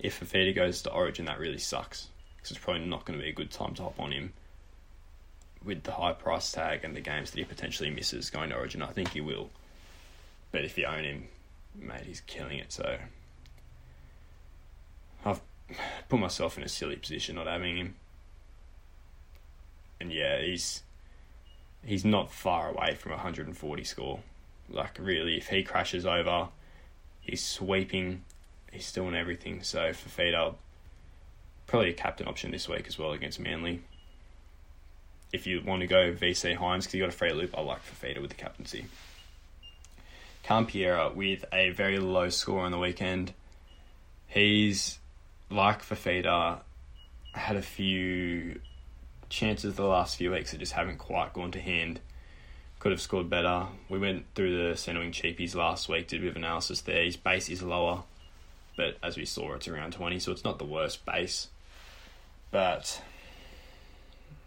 if Fafita goes to Origin, that really sucks, because it's probably not going to be a good time to hop on him with the high price tag and the games that he potentially misses going to Origin. I think he will. But if you own him, mate, he's killing it. So I've put myself in a silly position not having him. And yeah, he's not far away from 140 score. Like, really, if he crashes over, he's sweeping, he's doing everything. So for Fafita, probably a captain option this week as well against Manly. If you want to go VC Hines because you got a free loop, I like Fafita with the captaincy. Campiera with a very low score on the weekend. He's, like Fafita, had a few chances the last few weeks that just haven't quite gone to hand. Could have scored better. We went through the centre wing cheapies last week, did a bit of analysis there. His base is lower, but as we saw, it's around 20, so it's not the worst base. But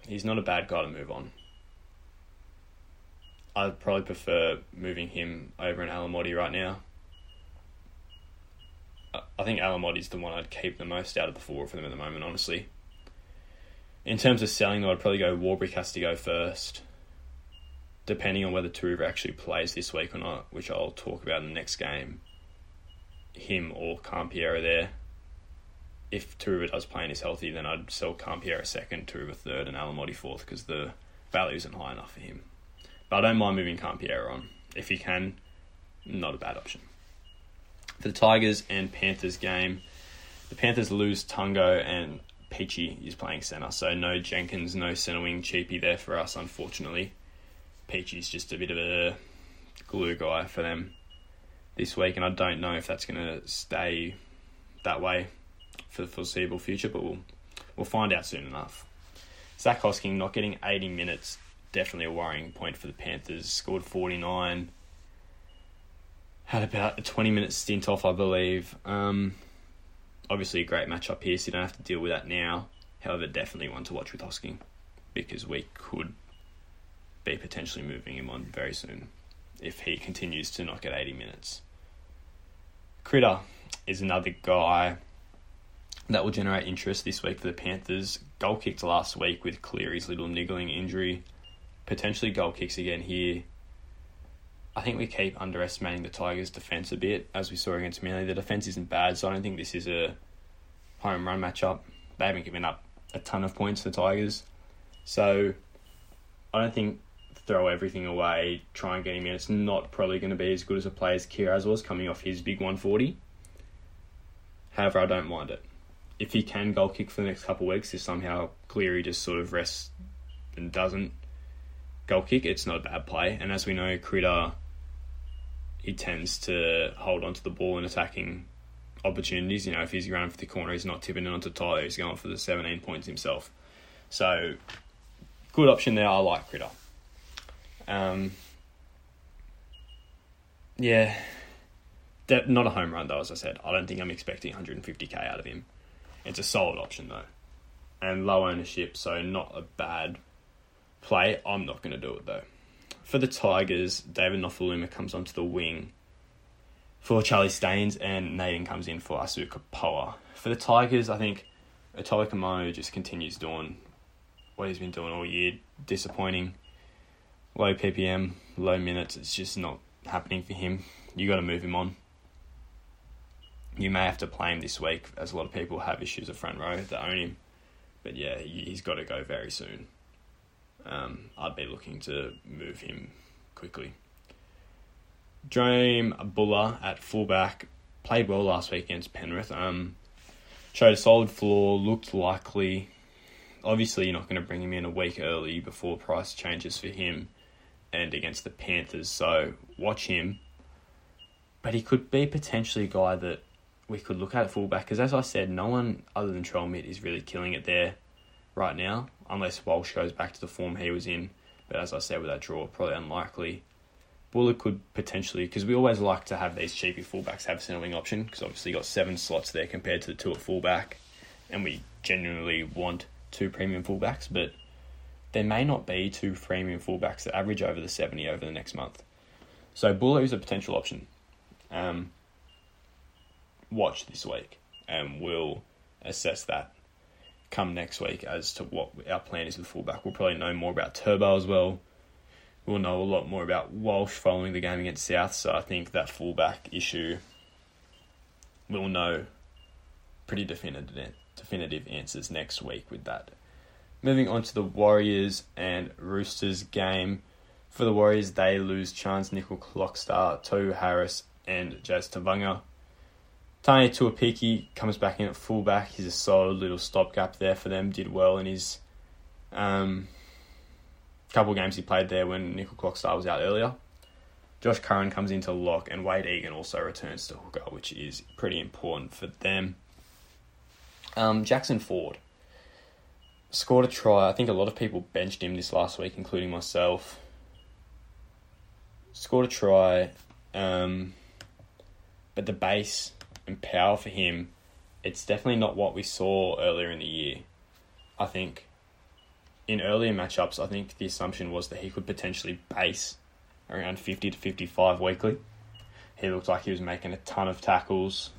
he's not a bad guy to move on. I'd probably prefer moving him over in Alamotti right now. I think Alamotti's the one I'd keep the most out of the forward for them at the moment, honestly. In terms of selling, though, I'd probably go Warbrick has to go first, depending on whether Tuiva actually plays this week or not, which I'll talk about in the next game. Him or Campiera there. If Tuiva does play and is healthy, then I'd sell Campiera second, Tuiva third, and Alamotti fourth, because the value isn't high enough for him. But I don't mind moving Campiera on. If he can, not a bad option. For the Tigers and Panthers game, the Panthers lose Tungo and Peachy is playing centre. So no Jenkins, no centre wing cheapy there for us, unfortunately. Peachy's just a bit of a glue guy for them this week, and I don't know if that's going to stay that way for the foreseeable future, but we'll find out soon enough. Zach Hosking not getting 80 minutes, definitely a worrying point for the Panthers. Scored 49. Had about a 20-minute stint off, I believe. Obviously a great matchup here, so you don't have to deal with that now. However, definitely one to watch with Hosking, because we could be potentially moving him on very soon if he continues to not get 80 minutes. Critter is another guy that will generate interest this week for the Panthers. Goal kicked last week with Cleary's little niggling injury. Potentially goal kicks again here. I think we keep underestimating the Tigers' defence a bit, as we saw against Manly. The defence isn't bad, so I don't think this is a home run matchup. They haven't given up a ton of points to the Tigers. So I don't think throw everything away, try and get him in. It's not probably going to be as good as a play as Kiraz was coming off his big 140. However, I don't mind it. If he can goal kick for the next couple of weeks, if somehow Cleary just sort of rests and doesn't goal kick, it's not a bad play. And as we know, Critter, he tends to hold onto the ball in attacking opportunities. You know, if he's running for the corner, he's not tipping it onto Tyler, he's going for the 17 points himself. So, good option there. I like Critter. Not a home run though, as I said. I don't think I'm expecting 150k out of him. It's a solid option though. And low ownership, so not a bad play. I'm not going to do it though. For the Tigers, David Nofaluma comes onto the wing for Charlie Staines, and Nathan comes in for Asu Kapoa. For the Tigers, I think Atolikamo just continues doing what he's been doing all year. Disappointing. Low PPM, low minutes. It's just not happening for him. You got to move him on. You may have to play him this week, as a lot of people have issues with front row that own him. But yeah, he's got to go very soon. I'd be looking to move him quickly. Dream Buller at fullback played well last week against Penrith. Showed a solid floor, looked likely. Obviously, you're not going to bring him in a week early before price changes for him and against the Panthers. So watch him. But he could be potentially a guy that we could look at fullback, because as I said, no one other than Trell Mitt is really killing it there right now, unless Walsh goes back to the form he was in. But as I said, with that draw, probably unlikely. Buller could potentially, because we always like to have these cheapy fullbacks have a centre wing option, because obviously you got 7 slots there compared to the 2 at fullback, and we genuinely want 2 premium fullbacks, but there may not be 2 premium fullbacks that average over the 70 over the next month. So Buller is a potential option. Watch this week, and we'll assess that come next week as to what our plan is with fullback. We'll probably know more about Turbo as well. We'll know a lot more about Walsh following the game against South, so I think that fullback issue we'll know pretty definitive answers next week with that. Moving on to the Warriors and Roosters game. For the Warriors, they lose Chance Nickel, Clockstar, Tohu Harris, and Jazz Tavanga. Tane Tuapiki comes back in at fullback. He's a solid little stopgap there for them. Did well in his couple of games he played there when Nickel Clockstar was out earlier. Josh Curran comes into lock, and Wade Egan also returns to hooker, which is pretty important for them. Jackson Ford scored a try. I think a lot of people benched him this last week, including myself. Scored a try, but the base and power for him, it's definitely not what we saw earlier in the year. I think in earlier matchups, I think the assumption was that he could potentially base around 50 to 55 weekly. He looked like he was making a ton of tackles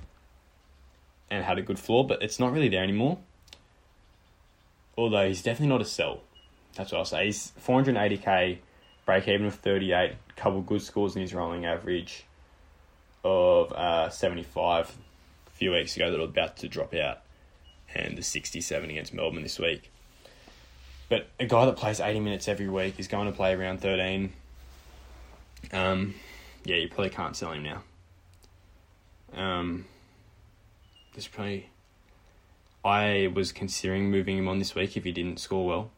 and had a good floor, but it's not really there anymore. Although he's definitely not a sell. That's what I'll say. He's 480k, break even of 38, couple good scores in his rolling average of 75 a few weeks ago that were about to drop out, and the 67 against Melbourne this week. But a guy that plays 80 minutes every week is going to play around 13. You probably can't sell him now. I was considering moving him on this week if he didn't score well,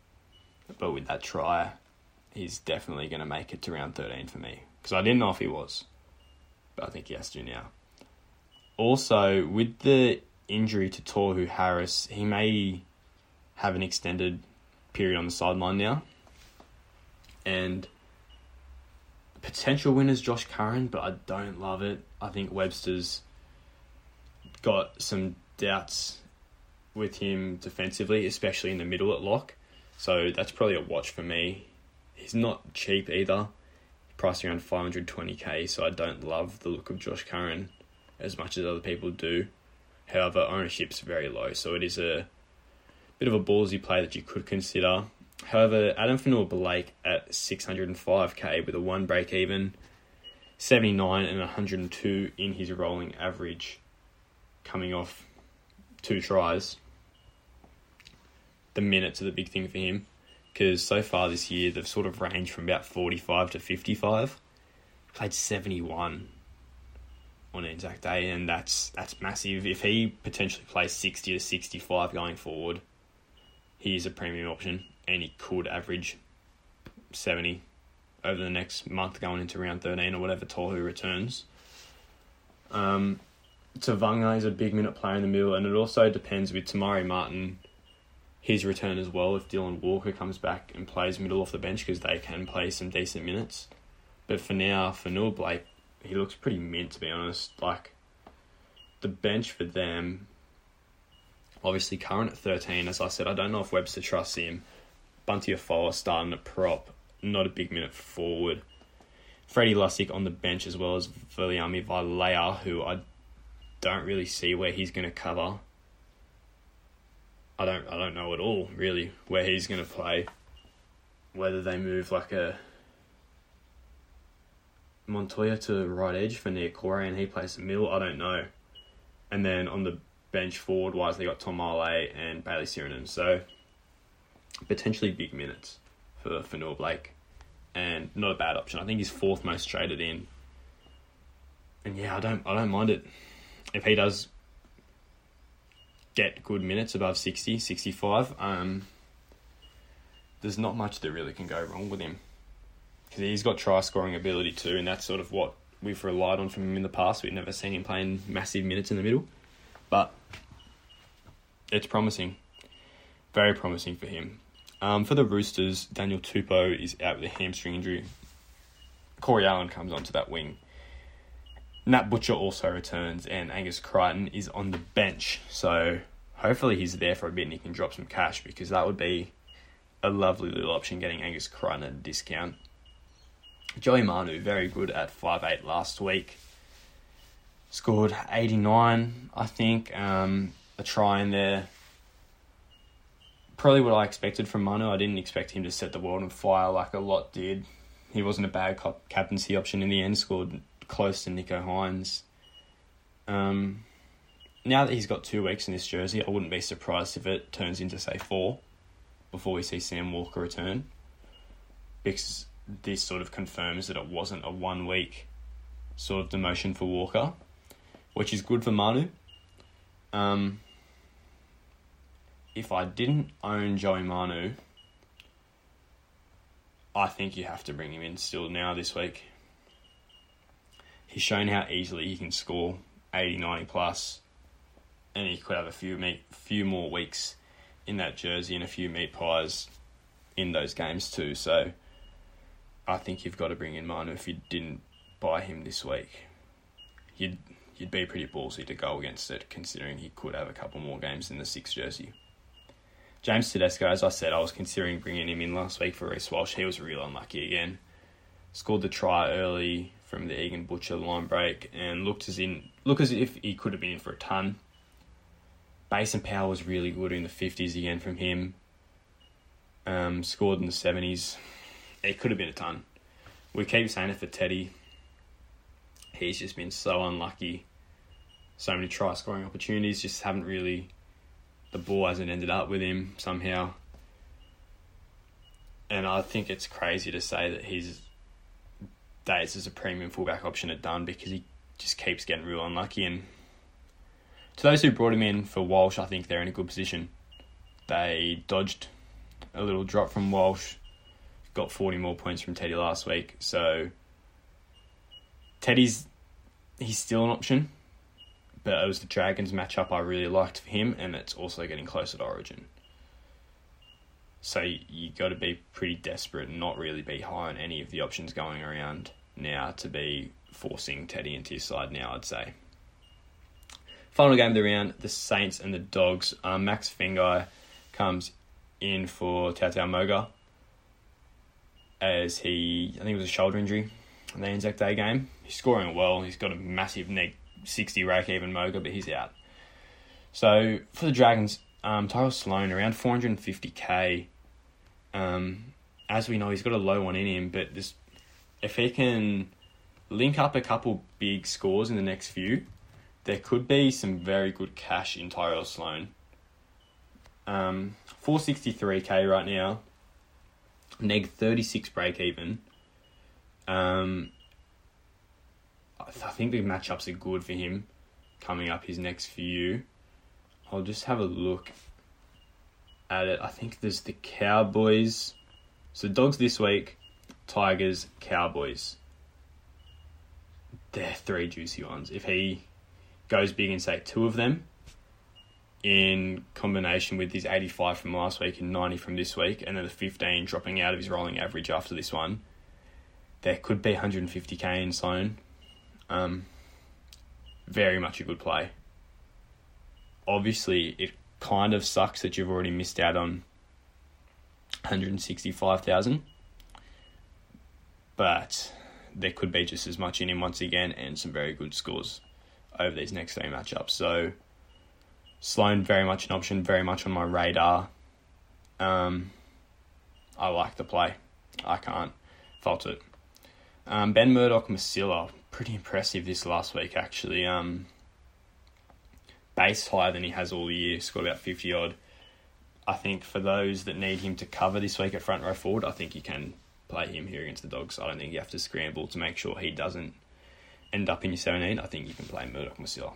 but with that try, he's definitely going to make it to round 13 for me, because I didn't know if he was, but I think he has to now. Also, with the injury to Tohu Harris, he may have an extended period on the sideline now. And potential winner's Josh Curran, but I don't love it. I think Webster's got some doubts with him defensively, especially in the middle at lock. So that's probably a watch for me. He's not cheap either. Priced around 520k, so I don't love the look of Josh Curran as much as other people do. However, ownership's very low, so it is a bit of a ballsy play that you could consider. However, Adam Fanua-Blake at 605k with a one break even, 79 and 102 in his rolling average, coming off two tries. The minutes are the big thing for him, because so far this year they've sort of ranged from about 45 to 55. Played 71 on Anzac Day, and that's massive. If he potentially plays 60 to 65 going forward, he is a premium option, and he could average 70 over the next month going into round 13 or whatever Tohu returns. Tavanga is a big minute player in the middle, and it also depends with Tamari Martin, his return as well, if Dylan Walker comes back and plays middle off the bench, because they can play some decent minutes. But for now, Fanua-Blake, he looks pretty mint, to be honest. Like, the bench for them, obviously Curran at 13, as I said, I don't know if Webster trusts him. Bunty Afoa starting at prop, not a big minute forward. Freddie Lussick on the bench, as well as Viliami Vailea, who I don't really see where he's going to cover. I don't know at all, really, where he's going to play. Whether they move like a Montoya to right edge for Niokore and he plays the middle, I don't know. And then on the bench forward-wise, they got Tomale and Bailey Sirenen. So, potentially big minutes for Fanua-Blake. And not a bad option. I think he's fourth most traded in. And yeah, I don't mind it. If he does get good minutes above 60, 65, there's not much that really can go wrong with him. Because he's got try-scoring ability too, and that's sort of what we've relied on from him in the past. We've never seen him playing massive minutes in the middle. But it's promising. Very promising for him. For the Roosters, Daniel Tupou is out with a hamstring injury. Corey Allen comes onto that wing. Nat Butcher also returns, and Angus Crichton is on the bench. So hopefully he's there for a bit and he can drop some cash, because that would be a lovely little option, getting Angus Crichton at a discount. Joey Manu, very good at 5'8 last week. Scored 89, I think. A try in there. Probably what I expected from Manu. I didn't expect him to set the world on fire like a lot did. He wasn't a bad captaincy option in the end. Scored close to Nico Hines. Now that he's got 2 weeks in this jersey, I wouldn't be surprised if it turns into, say, 4 before we see Sam Walker return, because this sort of confirms that it wasn't a 1 week sort of demotion for Walker, which is good for Manu. If I didn't own Joey Manu, I think you have to bring him in still now this week. He's shown how easily he can score 80, 90 plus, and he could have a few more weeks in that jersey and a few meat pies in those games too. So I think you've got to bring in Manu if you didn't buy him this week. You'd be pretty ballsy to go against it, considering he could have a couple more games in the 6 jersey. James Tedesco, as I said, I was considering bringing him in last week for Reese Walsh. He was real unlucky again. Scored the try early from the Egan Butcher line break, and looked as if he could have been in for a ton. Basin Powell was really good in the 50s again from him. Scored in the 70s. It could have been a ton. We keep saying it for Teddy. He's just been so unlucky. So many try-scoring opportunities, just haven't really... The ball hasn't ended up with him somehow. And I think it's crazy to say that he's... days as a premium fullback option are done, because he just keeps getting real unlucky. And to those who brought him in for Walsh, I think they're in a good position. They dodged a little drop from Walsh, got 40 more points from Teddy last week, so he's still an option, but it was the Dragons matchup I really liked for him, and it's also getting closer to Origin. So you got to be pretty desperate and not really be high on any of the options going around now to be forcing Teddy into your side now, I'd say. Final game of the round, the Saints and the Dogs. Max Fingai comes in for Tautau Moga as he, I think it was a shoulder injury in the Anzac Day game. He's scoring well. He's got a massive net 60 rake even Moga, but he's out. So for the Dragons, Tyler Sloan, around 450k. As we know, he's got a low one in him, but this, if he can link up a couple big scores in the next few, there could be some very good cash in Tyrell Sloan. 463k right now. Neg 36 break even. I think the matchups are good for him coming up his next few. I'll just have a look at it. I think there's the Cowboys. So Dogs this week, Tigers, Cowboys. They're three juicy ones. If he goes big and say two of them in combination with his 85 from last week and 90 from this week, and then the 15 dropping out of his rolling average after this one, there could be 150k in Sloan. Very much a good play. Obviously, it kind of sucks that you've already missed out on 165,000, but there could be just as much in him once again and some very good scores over these next three matchups. So Sloan, very much an option, very much on my radar. I like the play. I can't fault it. Ben Murdoch-Masilla, pretty impressive this last week, actually. Base higher than he has all year, scored about 50-odd. I think for those that need him to cover this week at front row forward, I think you can play him here against the Dogs. I don't think you have to scramble to make sure he doesn't end up in your 17, I think you can play Murdoch-Masilla.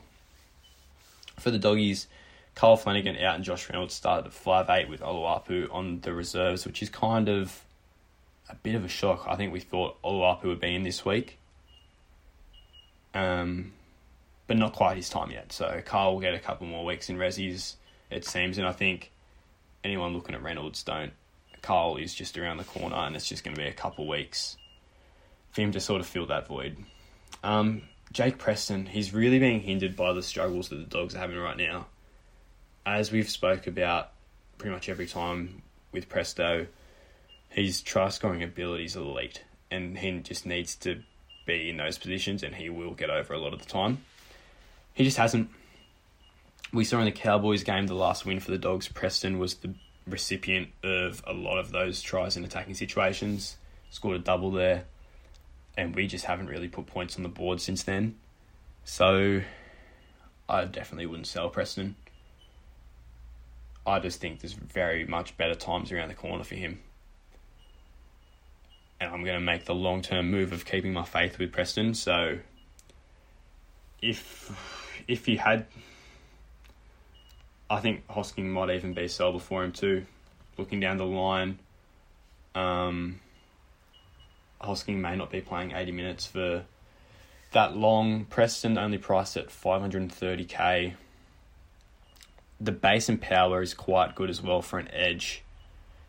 For the Doggies, Kyle Flanagan out and Josh Reynolds started at 5'8 with Oluwapu on the reserves, which is kind of a bit of a shock. I think we thought Oluwapu would be in this week, but not quite his time yet. So Kyle will get a couple more weeks in Rezzies, it seems, and I think anyone looking at Reynolds don't. Kyle is just around the corner, and it's just going to be a couple weeks for him to sort of fill that void. Jake Preston, he's really being hindered by the struggles that the Dogs are having right now. As we've spoke about pretty much every time with Presto, his try-scoring ability is elite, and he just needs to be in those positions, and he will get over a lot of the time. He just hasn't. We saw in the Cowboys game, the last win for the Dogs, Preston was the recipient of a lot of those tries in attacking situations, scored a double there, and we just haven't really put points on the board since then. So I definitely wouldn't sell Preston. I just think there's very much better times around the corner for him. And I'm going to make the long-term move of keeping my faith with Preston. So if he had, I think Hosking might even be sellable for him too. Looking down the line, Hosking may not be playing 80 minutes for that long. Preston only priced at 530k. The base and power is quite good as well for an edge.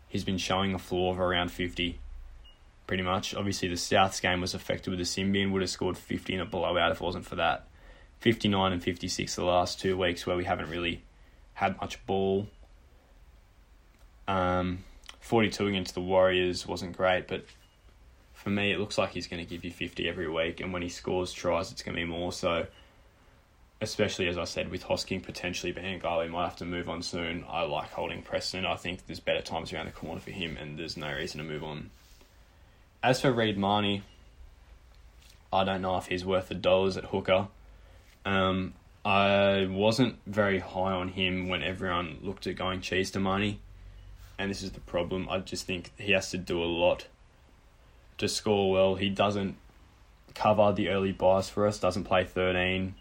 He's been showing a floor of around 50, pretty much. Obviously, the South's game was affected with the Symbian, would have scored 50 in a blowout if it wasn't for that. 59 and 56 the last 2 weeks where we haven't really had much ball. 42 against the Warriors wasn't great, but for me, it looks like he's going to give you 50 every week, and when he scores tries, it's going to be more. So, especially, as I said, with Hosking potentially being a guy we might have to move on soon, I like holding Preston. I think there's better times around the corner for him, and there's no reason to move on. As for Reid Marnie, I don't know if he's worth the dollars at hooker. I wasn't very high on him when everyone looked at going cheese to Marnie, and this is the problem. I just think he has to do a lot to score well. He doesn't cover the early buys for us, doesn't play 13,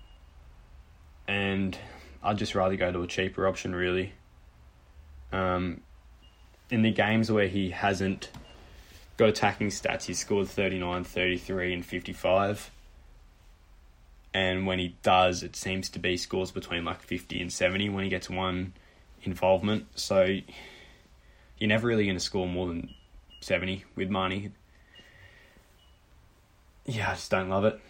and I'd just rather go to a cheaper option, really. In the games where he hasn't got attacking stats, he's scored 39, 33 and 55, and when he does, it seems to be scores between like 50 and 70 when he gets one involvement. So you're never really going to score more than 70 with Marnie. Yeah, I just don't love it.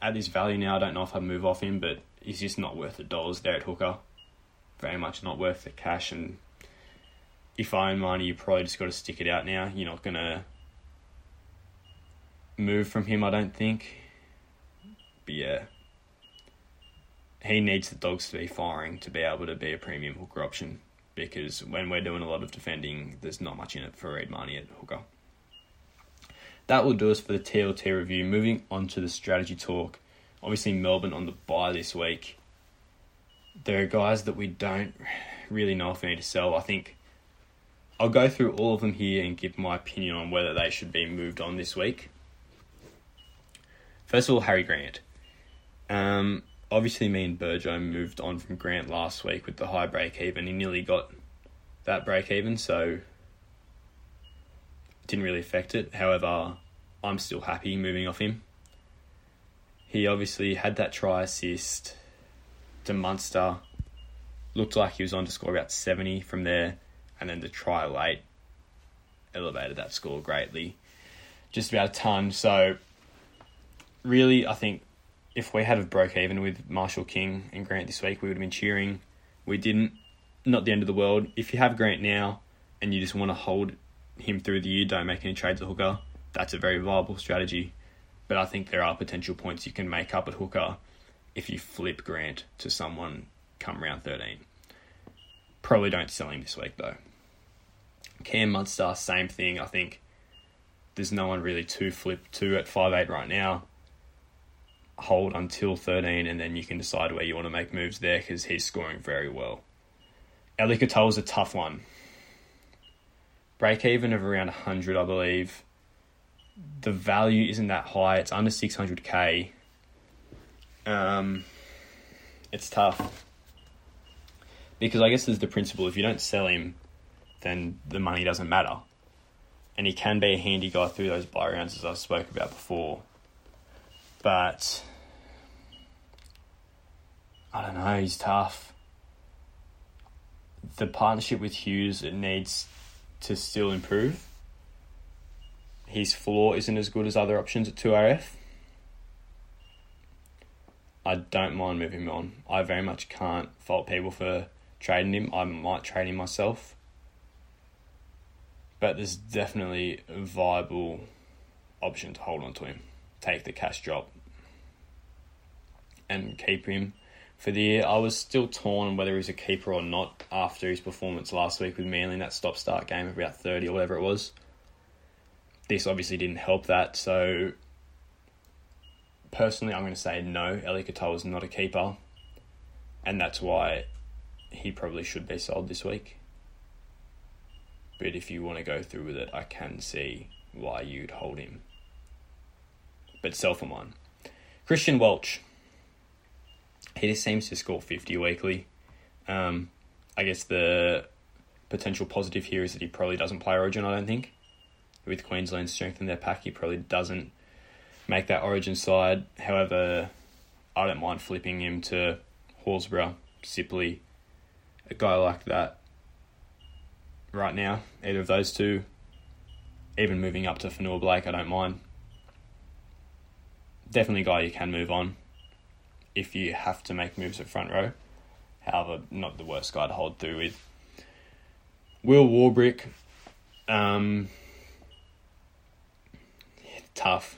At this value now, I don't know if I'd move off him, but he's just not worth the dollars there at hooker. Very much not worth the cash, and if I own Marnie, you probably just got to stick it out now. You're not going to move from him, I don't think. But yeah, he needs the Dogs to be firing to be able to be a premium hooker option, because when we're doing a lot of defending, there's not much in it for Reid Marnie at hooker. That will do us for the TLT review. Moving on to the strategy talk. Obviously, Melbourne on the bye this week. There are guys that we don't really know if we need to sell. I think I'll go through all of them here and give my opinion on whether they should be moved on this week. First of all, Harry Grant. Obviously, me and Burjo moved on from Grant last week with the high break-even. He nearly got that break-even, so didn't really affect it. However, I'm still happy moving off him. He obviously had that try assist to Munster. Looked like he was on to score about 70 from there. And then the try late elevated that score greatly. Just about a ton. So really, I think if we had broke even with Marshall King and Grant this week, we would have been cheering. We didn't. Not the end of the world. If you have Grant now and you just want to hold him through the year, don't make any trades at hooker, that's a very viable strategy. But I think there are potential points you can make up at hooker if you flip Grant to someone come round 13. Probably don't sell him this week though. Cam Munster, same thing. I think there's no one really to flip to at 5'8 right now. Hold until 13 and then you can decide where you want to make moves there, because he's scoring very well. Eli Katoa is a tough one. Break even of around 100, I believe. The value isn't that high. It's under 600k. It's tough, because I guess there's the principle: if you don't sell him, then the money doesn't matter, and he can be a handy guy through those buy rounds, as I spoke about before. But I don't know. He's tough. The partnership with Hughes, it needs to still improve. His floor isn't as good as other options at 2RF. I don't mind moving him on. I very much can't fault people for trading him. I might trade him myself. But there's definitely a viable option to hold on to him. Take the cash drop and keep him for the year. I was still torn on whether he's a keeper or not after his performance last week with Manly in that stop-start game, about 30 or whatever it was. This obviously didn't help that, so personally I'm going to say no, Eli Katoa is not a keeper, and that's why he probably should be sold this week. But if you want to go through with it, I can see why you'd hold him. But sell for mine. Christian Welch. He just seems to score 50 weekly. I guess the potential positive here is that he probably doesn't play Origin, I don't think. With Queensland's strength in their pack, he probably doesn't make that Origin side. However, I don't mind flipping him to Horsburgh, Sipley, a guy like that right now. Either of those two. Even moving up to Fanua Blake, I don't mind. Definitely a guy you can move on if you have to make moves at front row. However, not the worst guy to hold through with. Will Warbrick, tough.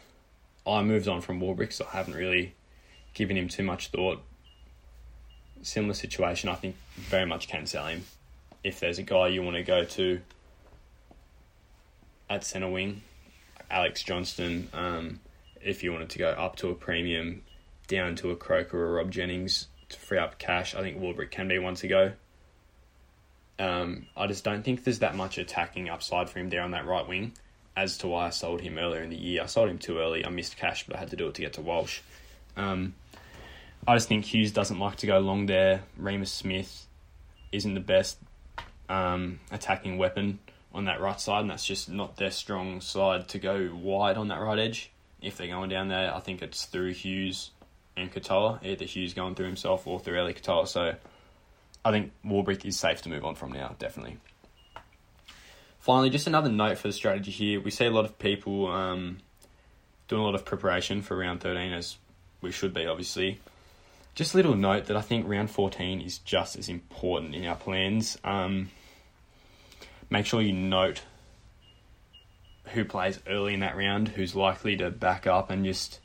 I moved on from Warbrick, so I haven't really given him too much thought. Similar situation, I think very much can sell him. If there's a guy you want to go to at centre wing, Alex Johnson, if you wanted to go up to a premium, down to a Croker or Rob Jennings to free up cash, I think Warbrick can be one to go. I just don't think there's that much attacking upside for him there on that right wing. As to why I sold him earlier in the year. I sold him too early. I missed cash, but I had to do it to get to Walsh. I just think Hughes doesn't like to go long there. Remus Smith isn't the best attacking weapon on that right side, and that's just not their strong side to go wide on that right edge. If they're going down there, I think it's through Hughes and Katoa. Either Hughes going through himself or through Eli Katoa. So I think Warbrick is safe to move on from now, definitely. Finally, just another note for the strategy here. We see a lot of people doing a lot of preparation for round 13, as we should be, obviously. Just a little note that I think round 14 is just as important in our plans. Make sure you note who plays early in that round, who's likely to back up, and just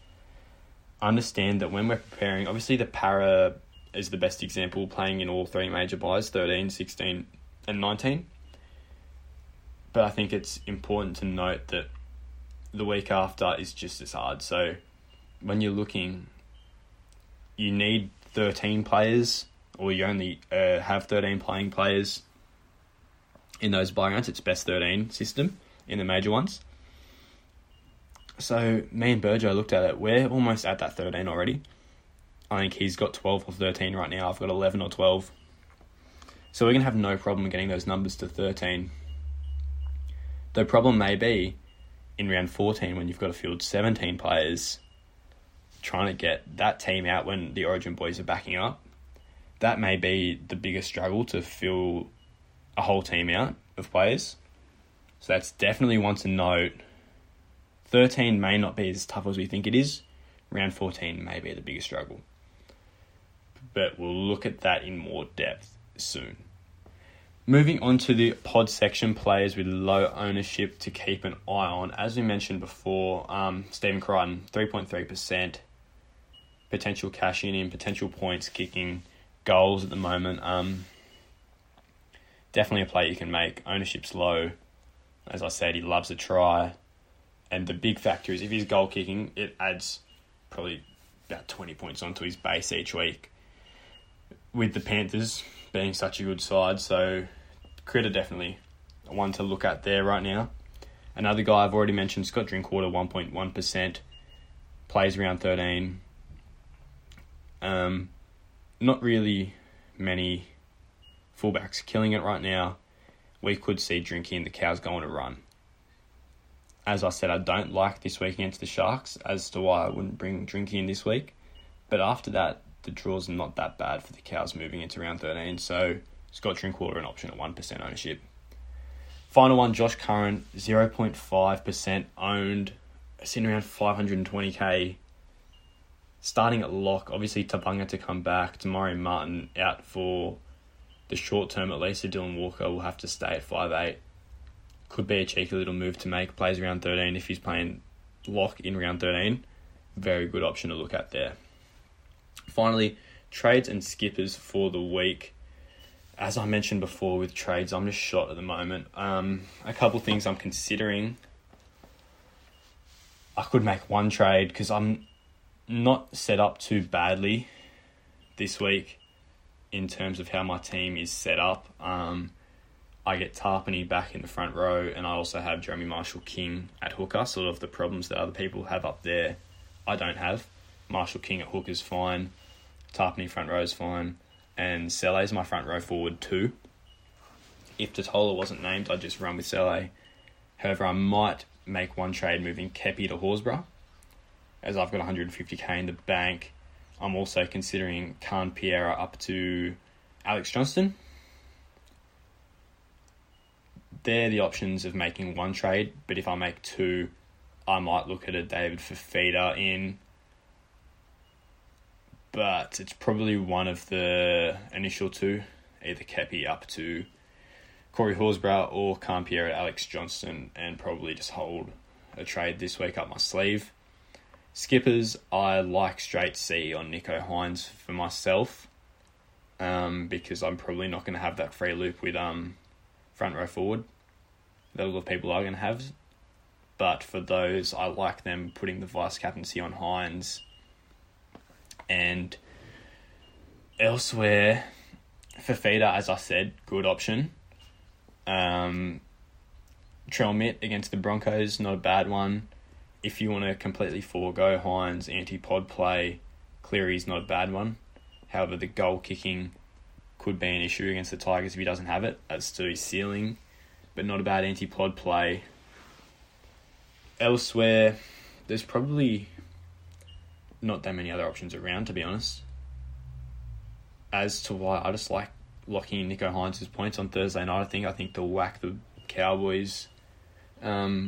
understand that when we're preparing, obviously the para is the best example, playing in all three major buys, 13, 16 and 19. But I think it's important to note that the week after is just as hard. So when you're looking, you need 13 players, or you only have 13 playing players in those buy rounds. It's best 13 system in the major ones. So me and Burjo looked at it. We're almost at that 13 already. I think he's got 12 or 13 right now. I've got 11 or 12. So we're going to have no problem getting those numbers to 13. The problem may be in round 14 when you've got to field 17 players, trying to get that team out when the Origin boys are backing up. That may be the biggest struggle, to fill a whole team out of players. So that's definitely one to note. 13 may not be as tough as we think it is. Round 14 may be the biggest struggle. But we'll look at that in more depth soon. Moving on to the pod section, players with low ownership to keep an eye on. As we mentioned before, Stephen Crichton, 3.3%. Potential cash in, potential points, kicking, goals at the moment. Definitely a play you can make. Ownership's low. As I said, he loves a try. And the big factor is if he's goal kicking, it adds probably about 20 points onto his base each week. With the Panthers being such a good side, so Critter definitely one to look at there right now. Another guy I've already mentioned, Scott Drinkwater, 1.1%, plays round 13. Not really many fullbacks killing it right now. We could see Drinky and the Cows going to run. As I said, I don't like this week against the Sharks, as to why I wouldn't bring Drinky in this week. But after that, the draw's not that bad for the Cows moving into round 13, so Scott Drinkwater an option at 1% ownership. Final one, Josh Curran, 0.5% owned, sitting around 520k. Starting at lock, obviously Tabunga to come back, Damari Martin out for the short term at least, so Dylan Walker will have to stay at 5'8". Could be a cheeky little move to make, plays round 13 if he's playing lock in round 13. Very good option to look at there. Finally, trades and skippers for the week. As I mentioned before with trades, I'm just shot at the moment. A couple things I'm considering. I could make one trade because I'm not set up too badly this week in terms of how my team is set up. I get Tarpani back in the front row, and I also have Jeremy Marshall King at hooker. Sort of the problems that other people have up there, I don't have. Marshall King at hook is fine. Tarpani front row is fine. And Sele's my front row forward too. If Totola wasn't named, I'd just run with Sele. However, I might make one trade moving Kepi to Horsburgh, as I've got 150k in the bank. I'm also considering Campiera up to Alex Johnson. They're the options of making one trade, but if I make two, I might look at a David Fifita in. But it's probably one of the initial two, either Kepi up to Corey Horsburgh or Campiera at Alex Johnson, and probably just hold a trade this week up my sleeve. Skippers, I like straight C on Nico Hines for myself, because I'm probably not going to have that free loop with front row forward that a lot of people are going to have. But for those, I like them putting the vice-captaincy on Hines. And elsewhere, Fifita, as I said, good option. Trell Mitt against the Broncos, not a bad one. If you want to completely forego Hines, anti-pod play, Cleary's not a bad one. However, the goal kicking could be an issue against the Tigers if he doesn't have it, as to his ceiling, but not a bad anti-pod play. Elsewhere, there's probably not that many other options around, to be honest. As to why I just like locking in Nico Hines' points on Thursday night, I think they'll whack the Cowboys. I'd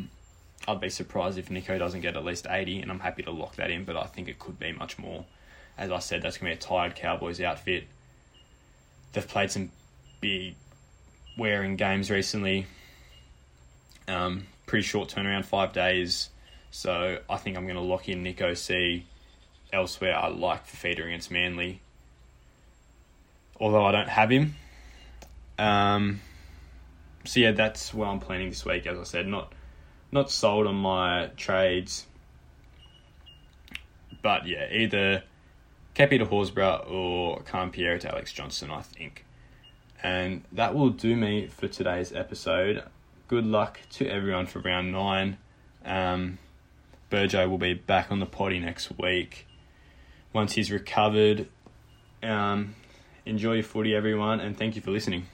be surprised if Nico doesn't get at least 80, and I'm happy to lock that in, but I think it could be much more. As I said, that's going to be a tired Cowboys outfit. They've played some big wearing games recently. Pretty short turnaround, 5 days. So I think I'm going to lock in Nico C. Elsewhere, I like Fafita against Manly, although I don't have him. So yeah, that's what I'm planning this week. As I said, not sold on my trades. But yeah, either Kepi to Horsburgh or Campiera to Alex Johnson, I think. And that will do me for today's episode. Good luck to everyone for round 9. Burjo will be back on the potty next week once he's recovered. Enjoy your footy, everyone, and thank you for listening.